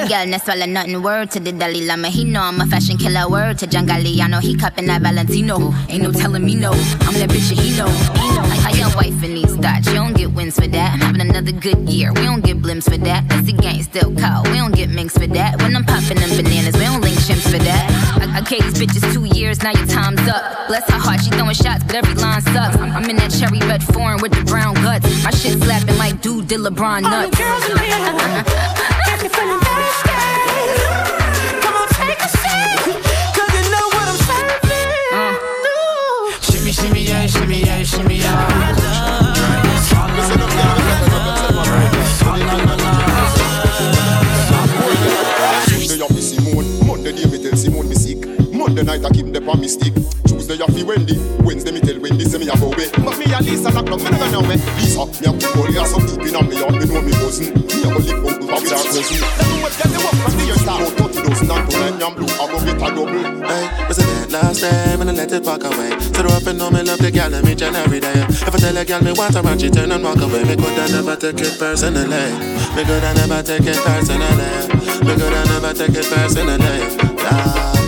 Girl, not swallow nothing, word to the Dalai Lama. He know I'm a fashion killer, word to John Galliano. He cupping that Valentino, ain't no telling me no. I'm that bitch that he know. I got wife in these thoughts, you don't get wins for that. I'm having another good year, we don't get blimps for that. It's the gang still call, we don't get minks for that. When I'm popping them bananas, we don't link shit. I gave these bitches 2 years, now your time's up. Bless her heart, she throwing shots, but every line sucks. I'm in that cherry red foreign with the brown guts. My shit slapping like dude did LeBron nuts. All the girls in here, got me feeling thirsty. Come on, take a seat, 'cause you know what I'm serving. Shimmy, shimmy, yeah, shimmy, yeah, shimmy, yeah. Monday night I keep them on me stick. Tuesday I feel Wendy, Wednesday me tell Wendy say me a go away. But me a Lisa knock knock, me never know me. Lisa, me a keep only have some deep in me heart, me know me doesn't. Me a go lick up with a without reason. Them boys get the work from the youngster. No 30,000 and tonight me am blue, I go get a double. Hey, was it that last time and I let it walk away? Said her up and know me love the girl and me turn every day. If I tell a girl me want her and she turn and walk away, me coulda never take it personally. Me coulda never take it personally. Me coulda never take it personally. Nah.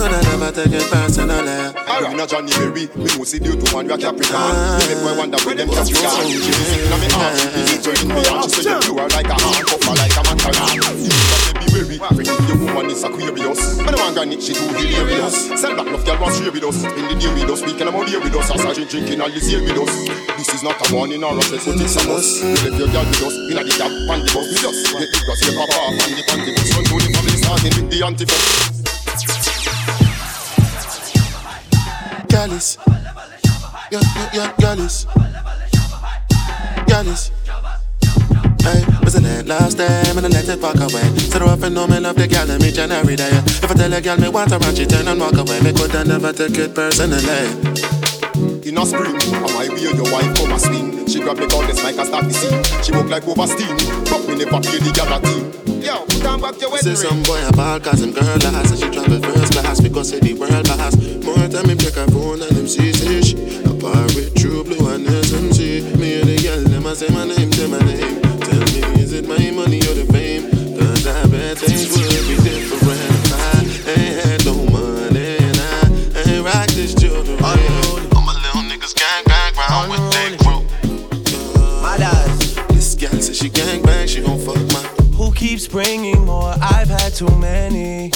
I never take it personally. I'm not Johnny Berry. We know see due to man we are Capricorn. They make me wonder where them Capricorn. She sing on me arm, she join me arm. She say you do her like a hand, cuff her like a mantaran. You got to be wary. Your woman is Aquarius. But the one granny she too hilarious. Sell back love girl wants share with us. In the deal with us, speaking about here with us. As I drinking all this here with us. This is not a warning or a stress, but it's a must. You left your girl with us. In a the cab, and the bus with us. The tickets, the papa, and the panty. Run through the family starting with the antiphon. Gallus, yeah, Gallus, Gallus. Hey, was it that last time and I let it walk away? Said her up and know me love the girl and me turn every day. If I tell a girl me want her and she turn and walk away, me coulda never take it personally. In a spring, I might be your wife for my swing. She grab me goddess like I start to see. She walk like over steam, but me never feel the other team. Yo, put on back your wedding ring. Say some boy a ball, cause him girl ass. And she travel first class, because say the world pass. More time him check her phone and him see she a pirate true blue and SMC. Me and the girl, them a say my name, say my name. Tell me, is it my money or the fame? Cause I bet things would be different if I ain't had no money. And I ain't rock this children. Gang with that group. This gal says she gang bang, she gon' fuck my. Who keeps bringing more? I've had too many.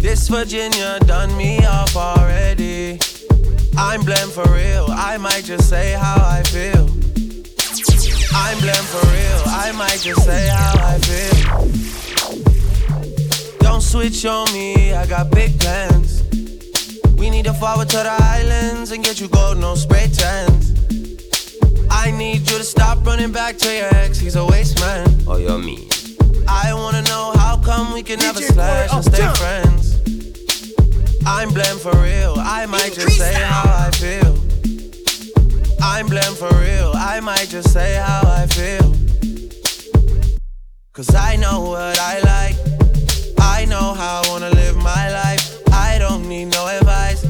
This Virginia done me off already. I'm blamed for real, I might just say how I feel. I'm blamed for real, I might just say how I feel. Don't switch on me, I got big plans. We need to forward to the islands and get you gold, no spray tans. I need you to stop running back to your ex, he's a waste man. Oh, you're me. I wanna know how come we can DJ never slash and stay friends. I'm blamed for real, I might just say how I feel. I'm blamed for real, I might just say how I feel. 'Cause I know what I like, I know how I wanna live my life. I don't need no advice.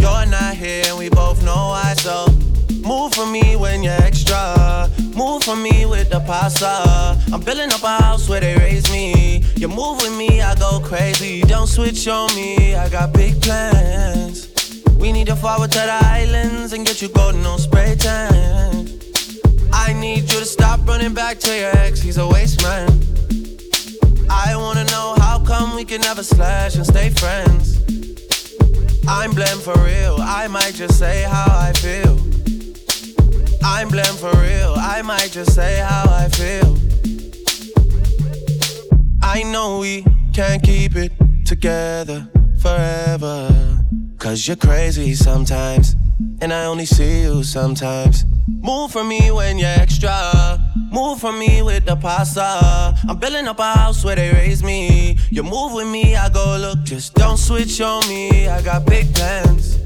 You're not here and we both know why. So move for me when you're extra. Move for me with the pasta. I'm building up a house where they raise me. You move with me, I go crazy. Don't switch on me, I got big plans. We need to forward to the islands and get you golden on spray tan. I need you to stop running back to your ex, he's a waste man. I wanna know how come we can never slash and stay friends. I'm blamed for real, I might just say how I feel. I'm blamed for real, I might just say how I feel. I know we can't keep it together forever, 'cause you're crazy sometimes, and I only see you sometimes. Move for me when you're extra. Move for me with the pasta. I'm building up a house where they raise me. You move with me, I go look. Just don't switch on me, I got big plans.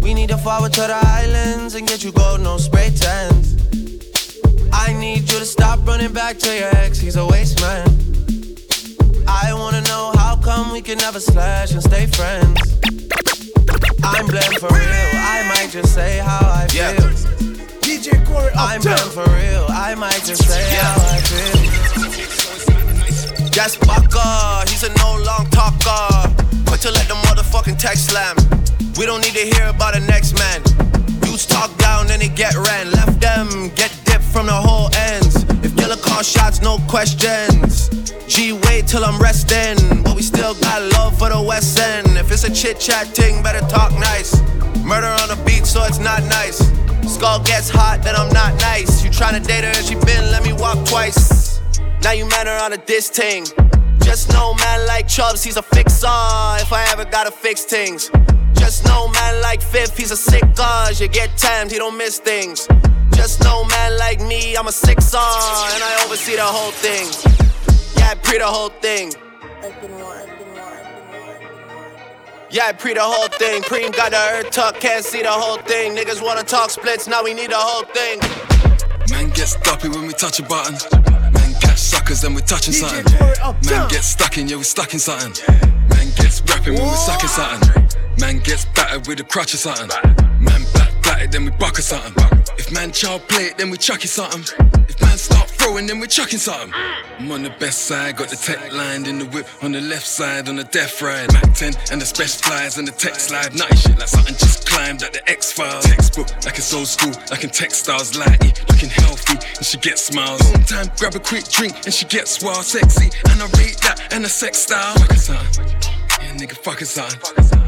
We need to forward to the islands and get you gold, no spray tans. I need you to stop running back to your ex, he's a waste man. I wanna know how come we can never slash and stay friends. I'm blamed for real, I might just say how I feel. Yeah. DJ Corey, I'm done for real, I might just say how I feel. Yes, Baka, he's a no-long talker. Quick to let the motherfucking text slam. We don't need to hear about the next man. Dudes talk down and they get ran. Left them, get dipped from the whole ends. If killer call shots, no questions. G, wait till I'm resting. But we still got love for the West End. If it's a chit-chat thing, better talk nice. Murder on the beat, so it's not nice. Skull gets hot, then I'm not nice. You tryna date her and she been, let me walk twice. Now you met her on a diss ting. Just know man like Chubbs, he's a fixer. If I ever gotta fix things. Just know man like Fifth, he's a sick guy. You get timed, he don't miss things. Just know man like me, I'm a sixer. And I oversee the whole thing. Yeah, I pre the whole thing. Yeah, I pre the whole thing. Preem got the earth tuck, can't see the whole thing. Niggas wanna talk splits, now we need the whole thing. Man gets dumpy when we touch a button. Man catch suckers and we touching something. Man gets stuck in, yeah, we stuck in something. Man gets rapping when we sucking something. Man gets battered with a crutch or something. Man back-blatted, then we buck or something. If man child play it, then we chucking something. If man start throwing, then we chucking something. I'm on the best side, got the tech lined in the whip. On the left side, on the death ride. Mac 10 and the special flies and the tech slide. Nutty shit like something just climbed like the X-Files. Textbook, like it's old school, like in textiles. Lighty, looking healthy, and she gets smiles. Long time, grab a quick drink, and she gets wild. Sexy, and I rate that, and the sex style. Fucking something, yeah nigga, fucking something.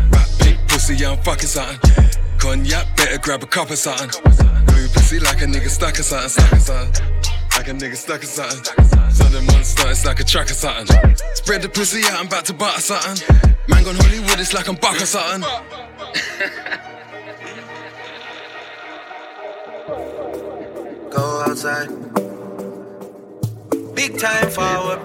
Pussy, yeah, I'm fucking something. Cognac, better grab a cup or something. Blue pussy like a nigga stuck or something, stuck or something. Like a nigga stuck or something. Southern monster, it's like a track or something. Spread the pussy out, I'm about to butt or something. Man gone Hollywood, it's like I'm buck or something. Go outside. Big time forward.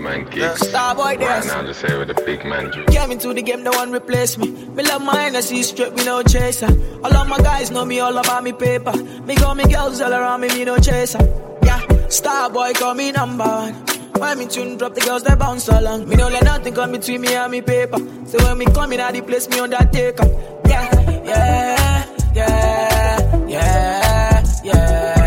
Man kicks. Starboy dance. Right now, just say with the big man. Came into the game, no one replace me. Me love my energy, straight, me no chaser. All of my guys know me, all about me paper. Me got me girls all around me, me no chaser. Yeah, Starboy call me number one. When me tune drop, the girls they bounce along. Me no let nothing come between me and me paper. So when me come in, I the place me undertaker. Yeah, yeah, yeah, yeah, yeah.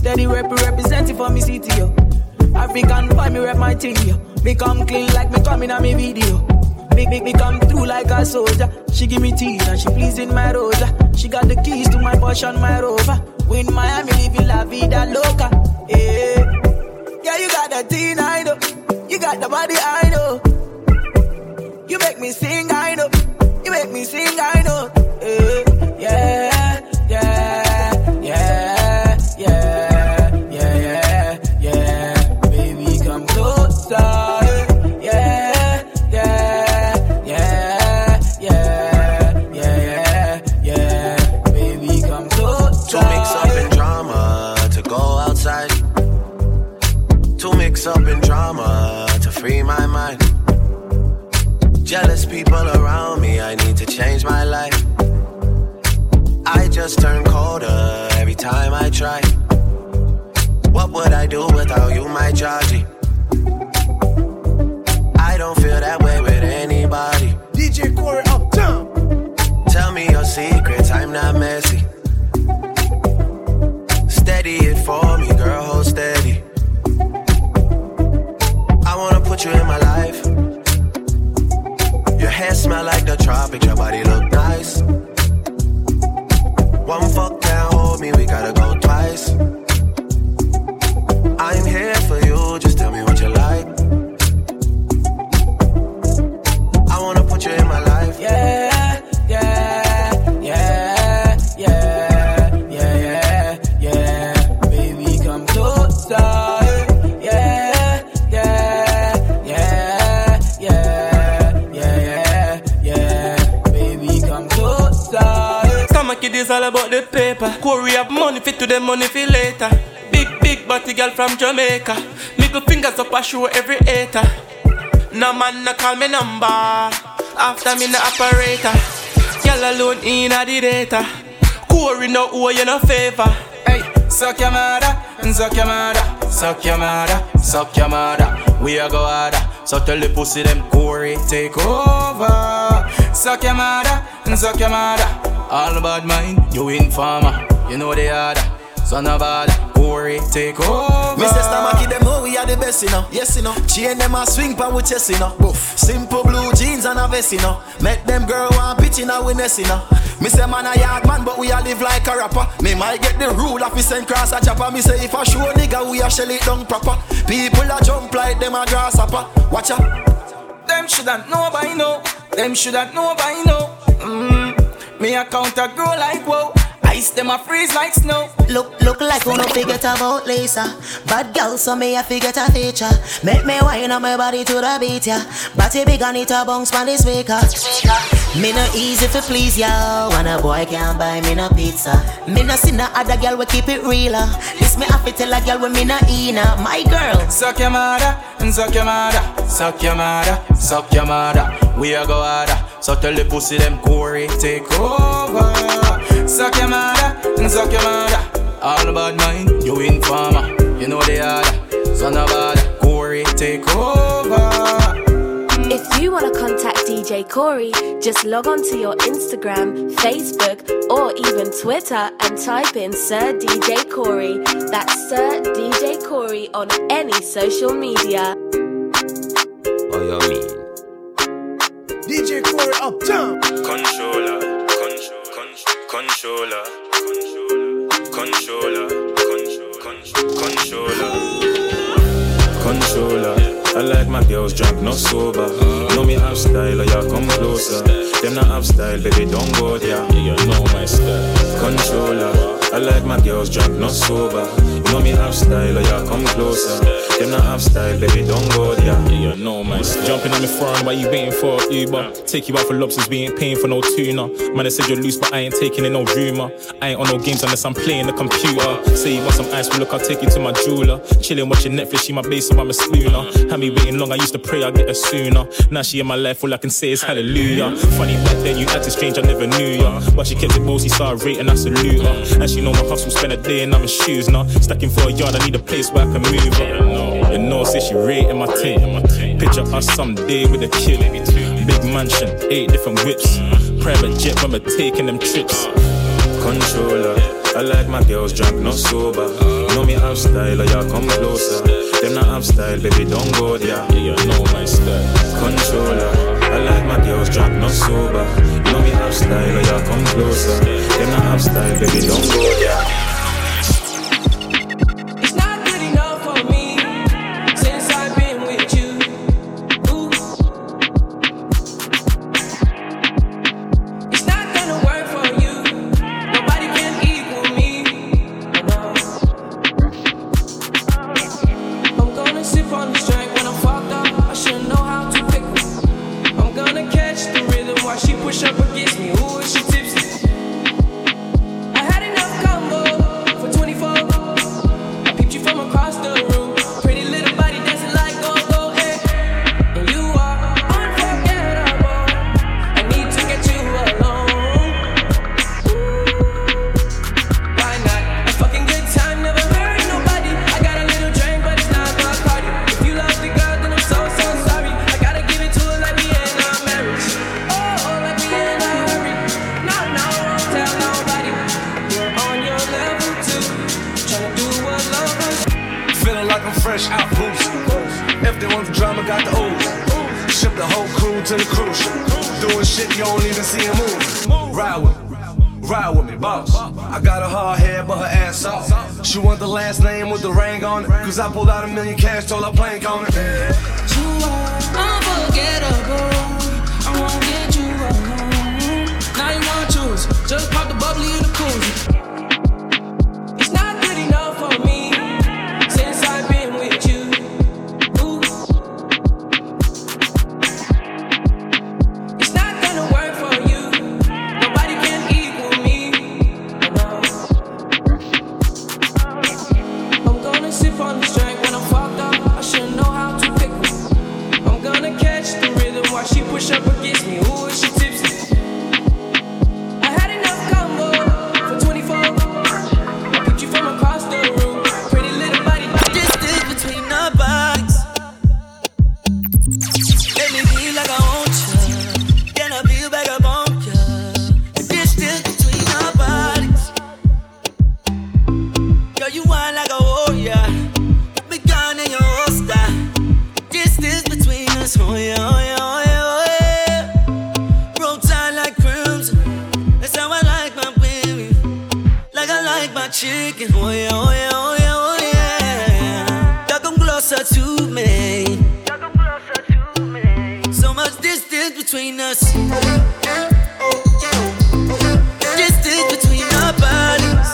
Steady representing for me city, yo. African boy, me rep my thing, yo. Me come clean like me coming on me video. Me come through like a soldier. She give me tea and she pleasing my rosa. She got the keys to my Porsche and my Rover. We in Miami living la vida loca, yeah. Yeah, you got the teen, I know. You got the body, I know. You make me sing, I know. You make me sing, I know, yeah, yeah, yeah, yeah. Up in drama to free my mind. Jealous people around me, I need to change my life. I just turn colder every time I try. What would I do without you, my Georgie? I don't feel that way with anybody. DJ Corey uptown. Tell me your secrets, I'm not messy. Steady it for me, girl, hold steady. You in my life. Your hair smell like the tropics. Your body look nice. One fuck can't hold me. We gotta go twice. I'm here for you. Just tell me what you like. I wanna put you in my life. Yeah, yeah, yeah, yeah, yeah, yeah, yeah. Baby, come closer. It is all about the paper. Corey have money fit to the money fit later. Big body girl from Jamaica. Middle fingers up a show every hater. No man no call me number. After me no operator. Girl alone in a the data. Corey no owe you no favor. Hey, suck your mother, suck your mother, suck your mother, suck your mother. We a go harder. So tell the pussy them Corey take over. Suck your mother, suck your mother. All about mine, you informer. You know they are that, son of a Corey, take over. Me say stomach them know we are the best, you know. Yes, you know. Chain them a swing pan with chest, you know. Boof. Simple blue jeans and a vest, you know. Make them girl want bitch in a witness, you know. Me say man a yard man, but we a live like a rapper. Me might get the rule of his and cross a chopper. Me say if I show nigga, we a shell it down proper. People a jump like them a grasshopper. Watch out. Them shouldn't know by now. Them shouldn't know by now. Me a counter grow like wow. Ice them a freeze like snow. Look like we no forget about laser. Bad girl, so me a forget a feature. Make me wine on my body to the beat ya. Batty big and it a bounce on the speaker. Me no easy to please ya. When a boy can't buy me no pizza. Me no see no other girl we keep it realer. This me have to tell a girl we me no eena. My girl. Suck your mother, suck your mother, suck your mother, suck your mother. We a go harder. So tell the pussy them Corey take over. Suck your mother, suck your mother. All about mine, you informer. You know they are son of a Corey, take over. If you want to contact DJ Corey, just log on to your Instagram, Facebook, or even Twitter and type in Sir DJ Corey. That's Sir DJ Corey on any social media. Oh, you mean? DJ Corey uptown. Controller. Controller. I like my girls drunk, not sober. Know me have style, or ya come closer. Them not have style, baby, don't go there. You know my style. Controller. I like my girls drunk, not sober. Know me have style, or ya come closer. Them not have style, baby, don't go there. You know my style. Jumping on me foreign, why you waiting for a Uber? Take you out for lobsters, we ain't paying for no tuna. Man, I said you're loose, but I ain't taking in no rumor. I ain't on no games unless I'm playing the computer. Say you want some ice, well look, I'll take you to my jeweler. Chilling, watching Netflix, she my bass, so I'm a spooner. Had me waiting long, I used to pray I'd get her sooner. Now she in my life, all I can say is hallelujah. Funny back then, you acted strange, I never knew ya. But she kept it ballsy, so I rate and I salute her. And she know my hustle, spend a day in my shoes now. Stacking for a yard, I need a place where I can move her. You know, say she rating my team. Picture us someday with a kid. Big mansion, 8 different whips. Private jet when we're taking them trips. Controller. I like my girls drunk, not sober. Know me have style, or ya come closer. Them not have style, baby, don't go there. Yeah, you know my style. Controller. I like my girls drunk, not sober. Know me have style, or ya come closer. Them not have style, baby, don't go there. Cause I pulled out $1 million cash, told her plank on it. You are unforgettable. I won't get you alone. Now you wanna choose. Just pop the bubbly in the cooler. You want like a Oh yeah, oh yeah, oh yeah, oh yeah. Roll tight like crimson. That's how I like my baby. Like I like my chicken. Oh yeah, oh yeah, oh yeah, oh yeah. Y'all come closer to me. Y'all come closer to me. So much distance between us. Distance between our bodies.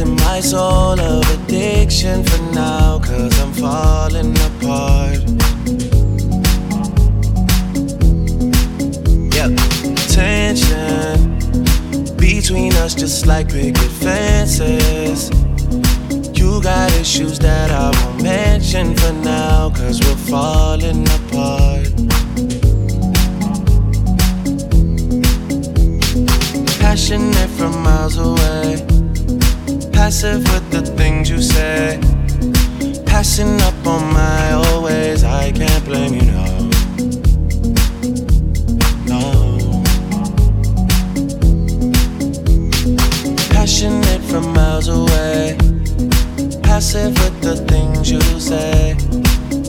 cleansing my soul of addiction for now, 'cause I'm falling apart. Yep, tension between us just like picket fences. You got issues that I won't mention for now, 'cause we're falling apart. Passionate from miles away, passive with the things you say, passing up on my always. I can't blame you, no, no. Passionate from miles away, passive with the things you say,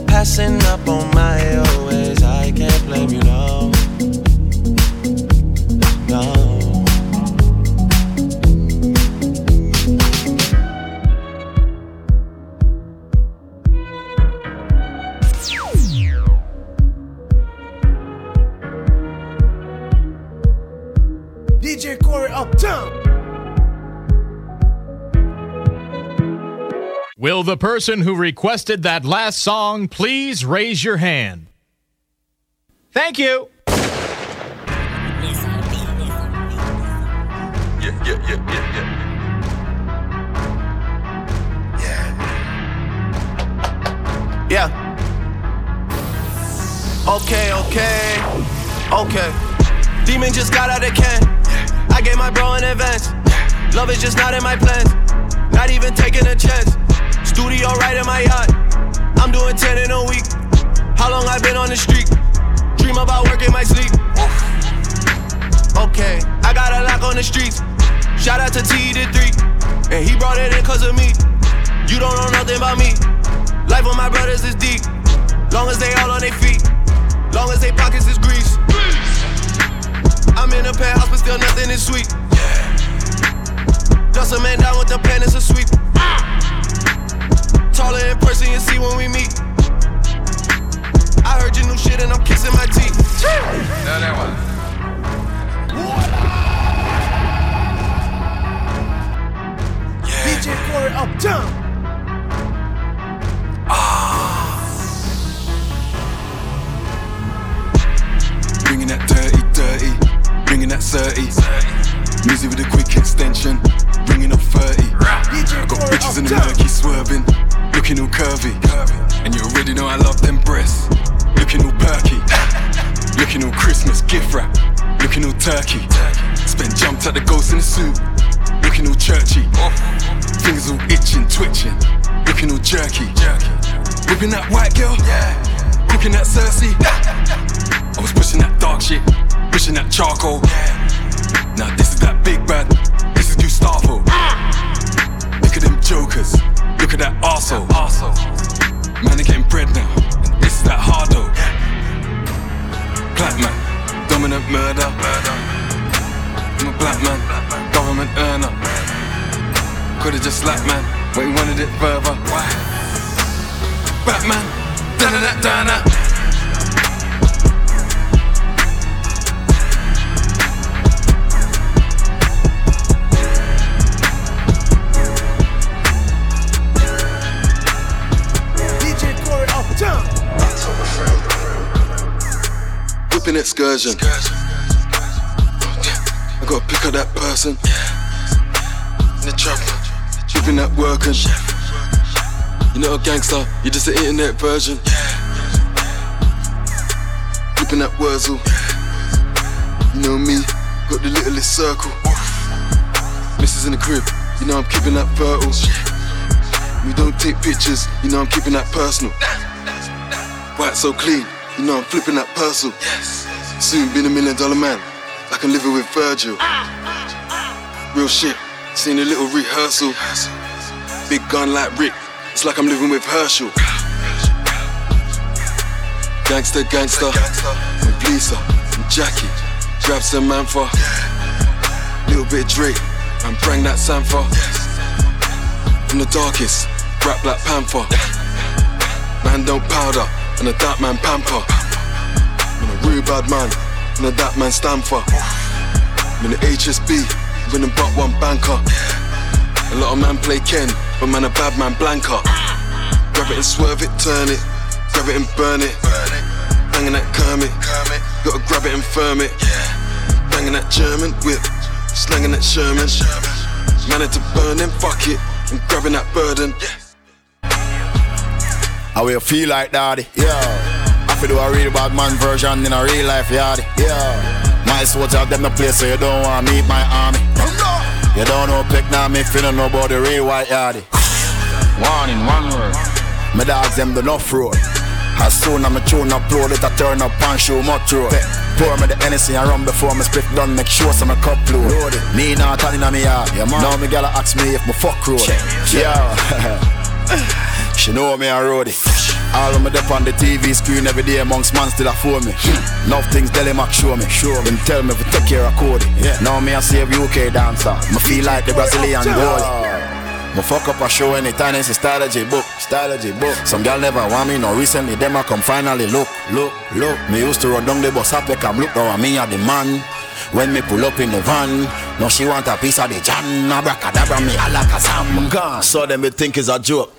passing up on my always. I can't blame you, no, no. Will the person who requested that last song please raise your hand? Thank you. Yeah. Okay. Demon just got out of can. I gave my bro in advance. Love is just not in my plans. Not even taking a chance. Studio right in my yacht. I'm doing 10 in a week. How long I been on the street? Dream about work in my sleep. Okay, I got a lock on the streets. Shout out to T the 3. And he brought it in 'cause of me. You don't know nothing about me. Life with my brothers is deep. Long as they all on their feet. Long as they pockets is grease. I'm in a penthouse but still nothing is sweet. Dust a man down with the pen, it's a sweep. Taller in person, you see when we meet. I heard your new shit and I'm kissing my teeth. Now that one. Yeah. DJ Corey up down. Ah. Bringing that dirty, bringing that 30. Music with a quick extension, bringing up 30. I got bitches in the murky swerving. Looking all curvy, and you already know I love them breasts. Looking all perky, looking all Christmas gift wrap, looking all turkey. Spent jumped at the ghost in a suit, looking all churchy. Fingers all itching, twitching, looking all jerky. Whipping that white girl, cooking that Cersei. I was pushing that dark shit, pushing that charcoal. Now this is that big bad, this is Gustavo. Look at them jokers. Look at that arsehole. Man, they're getting bread now. And this is that hardo. Black man, dominant murder. I'm a black man, government earner. Could've just slapped man, but he wanted it further. Why? Batman, da-da-da-da-da. An excursion. I gotta pick up that person. In the trap, tripping that working. You're not a gangster, you're just an internet version. Flipping that Wurzel. You know me, got the littlest circle. Misses in the crib, you know I'm keeping that fertile. We don't take pictures, you know I'm keeping that personal. White so clean, you know I'm flipping that parcel. Soon been $1 million man, like I'm living with Virgil. Real shit, seen a little rehearsal. Big gun like Rick, it's like I'm living with Herschel. Gangster, gangster, with Lisa and Jackie. Grab some man for little bit of Drake and bring that Sanford. I'm the darkest, rap like Panther. Man don't powder, and a dark man pamper. I'm a real bad man, and a dark man stand for. I'm in the HSB, winning but one banker. A lot of man play Ken, but man a bad man blanker. Grab it and swerve it, turn it, grab it and burn it. Banging that Kermit, gotta grab it and firm it. Banging that German whip, slanging that Sherman. Man had to burn them, fuck it, and grabbing that burden. I will feel like daddy, yeah. I feel do a real bad man version in a real life, yaddy, yeah. My soldier, them the place, so you don't wanna meet my army. You don't know pick now, me feeling about the real white yaddy. One in one word. My dogs, them the north road. As soon as my tune upload it, I turn up and show my throat. Pour me the Hennessy and rum before my split done, make sure so my cup load. Me now turning on me yard, yeah, now me gala ask me if my fuck road. Yeah. She know me and road it. All of me dip on the TV screen every day amongst man still afford me. Enough things Delimac show me. Them tell me if you take care of Cody. Now me I save UK dancer. Me feel like the Brazilian goalie. Me fuck up a show anytime it's a strategy book. Some girl never want me, no recently them I come finally look. Me used to run down the bus, I pick and look now me and the man. When me pull up in the van, now she want a piece of the jam. Abracadabra me alakazam gone. So them they think it's a joke.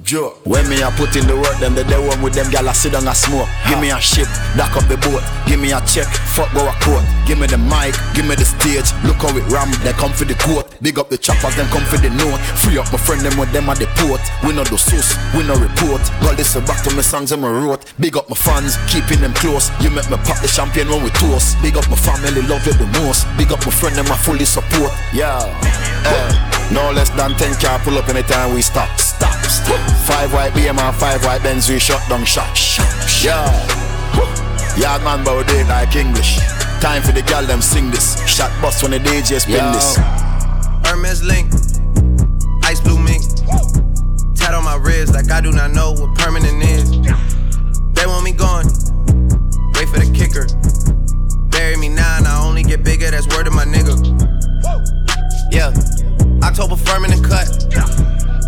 When me a put in the work, them they one with them gyal a sit down and smoke. Give me a ship, dock up the boat. Give me a check, fuck go a court. Give me the mic, give me the stage. Look how it ram, they come for the court. Dig up the choppers, them come for the note. Free up my friend, them with them at the port. We no do sus, we no report. Girl, this is back to my songs and my wrote. Big up my fans, keeping them close. You make me pop the champagne when we toast. Big up my family, love it the most. Big up my friend and my fully support. Yeah. No less than 10 car pull up anytime we stop. Stop. 5 white BM and 5 white Benz we shut down shop. Yeah. Yard man bow day like English. Time for the gal them sing this. Shot bust when the DJ spin this. Hermes link, ice blue mink. Tat on my ribs like I do not know what permanent is. They want me gone. Wait for the kicker. Bury me now and I only get bigger, that's word of my nigga. Yeah, October firm in the cut.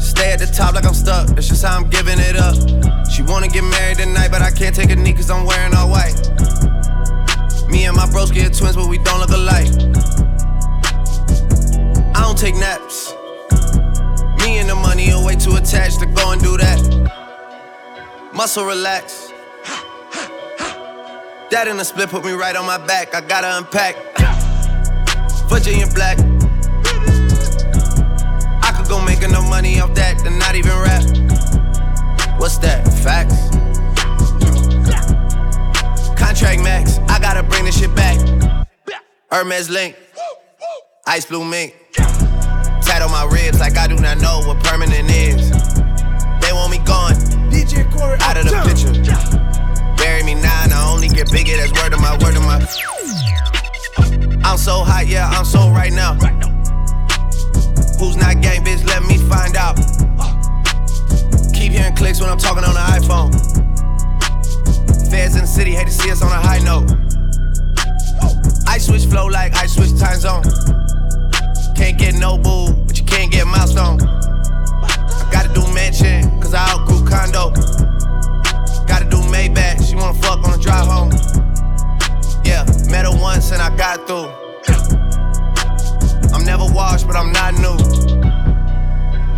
Stay at the top like I'm stuck, that's just how I'm giving it up. She wanna get married tonight, but I can't take a knee cause I'm wearing all white. Me and my broski are twins, but we don't look alike. I don't take naps. Me and the money are way too attached to go and do that. Muscle relax. That in the split put me right on my back, I gotta unpack. Virginia black. I could go make enough money off that and not even rap. What's that? Facts? Contract max, I gotta bring this shit back. Hermes link, ice blue mink. Tat on my ribs like I do not know what permanent is. They want me gone, DJ Corey out of the picture. Bury me now and I only get bigger, that's word of my. I'm so hot, yeah, I'm so right now. Who's not gang, bitch, let me find out. Keep hearing clicks when I'm talking on the iPhone. Feds in the city, hate to see us on a high note. I switch flow like I switch time zone. Can't get no boo, but you can't get milestone. I gotta do mansion, cause I outgrew condo. Gotta do Maybach, she wanna fuck on the drive home. Yeah, met her once and I got through. I'm never washed, but I'm not new.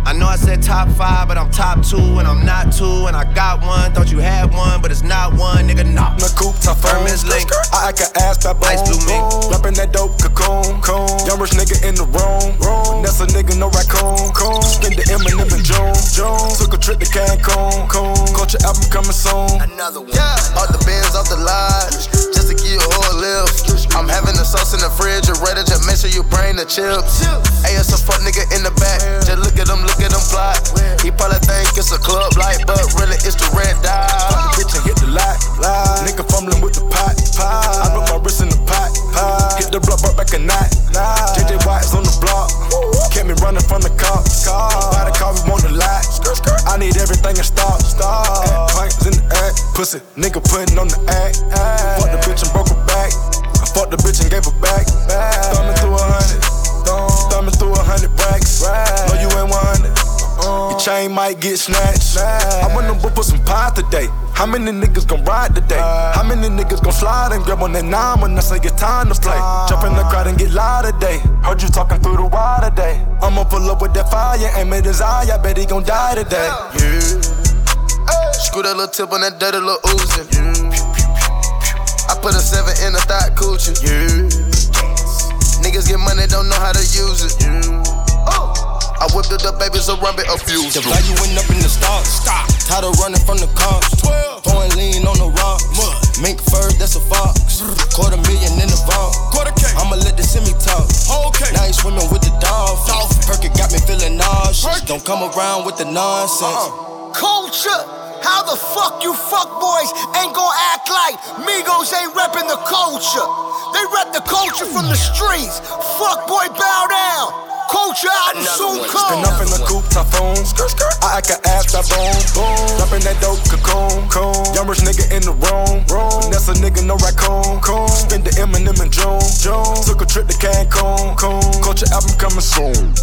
I know I said top 5, but I'm top 2, and I'm not 2, and I got one. Thought you had one, but it's not one, nigga, nah. The coupe, top Hermes link. I can ask that boom, ice blue mink. Rapping that dope cocoon. Young rich nigga in the room. That's a nigga, no raccoon. Spend the Eminem and June. Took a trip to Cancun. Culture album coming soon. Another one. Yeah. All the bands off the line, just to keep your whole live. I'm having the sauce in the fridge, and ready to make sure you bring the chips. Hey, it's a fuck nigga in the back. Just look at him fly. He probably think it's a club light, but really it's the red dye. Fuck the bitch and hit the light. Nigga fumbling with the pot. I put my wrist in the pot. Hit the block back a night. JJ White's on the block. Kept me running from the cops. By the car, we want the light. I need everything in stock. Pints in the act. Pussy, nigga putting on the act. Fuck the bitch and broke her back. I fucked the bitch and gave her back. Thumbing through 100. Thumbing through 100 racks. No, you ain't 100. Your chain might get snatched. I went to book for some pie today. How many niggas gon' ride today? How many niggas gon' slide and grab on that 9 when I say it's time to play? Jump in the crowd and get loud today. Heard you talking through the wire today. I'm up Pull up with that fire, aim at his eye. I bet he gon' die today. Yeah. Hey. Screw that little tip on that dirty little oozing. Yeah. I put a 7 in a thigh coochie. Yeah. Niggas get money, don't know how to use it. Yeah. Oh. I whipped up the babies around me, abused. The value went up in the stocks. Stop. Tired of running from the cops. 12. Pouring lean on the rocks. Mink fur, that's a fox. $250,000 in the vault. I'ma let the semi talk. Okay. Now you swimming with the dolphins. Perky got me feeling nauseous. Don't come around with the nonsense. Culture. How the fuck you fuck boys ain't gon' act like Migos ain't reppin' the culture? They rep the culture from the streets. Fuck boy, bow down. Culture out and soon come. Spin up in the coupe, typhoon. I act a ass, I boom, boom. Up in that dope, cocoon, coon. Young rich nigga in the room, room. That's a nigga, no raccoon, coon. Spend the M&M in June, June. Took a trip to Cancun, coon. Culture album coming soon.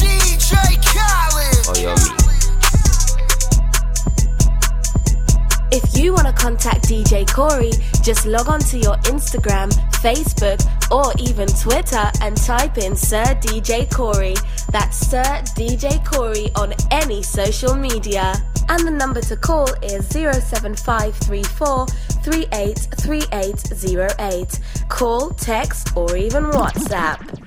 DJ Khaled. Oh, yeah. If you want to contact DJ Corey, just log on to your Instagram, Facebook, or even Twitter and type in Sir DJ Corey. That's Sir DJ Corey on any social media. And the number to call is 07534 383808. Call, text, or even WhatsApp.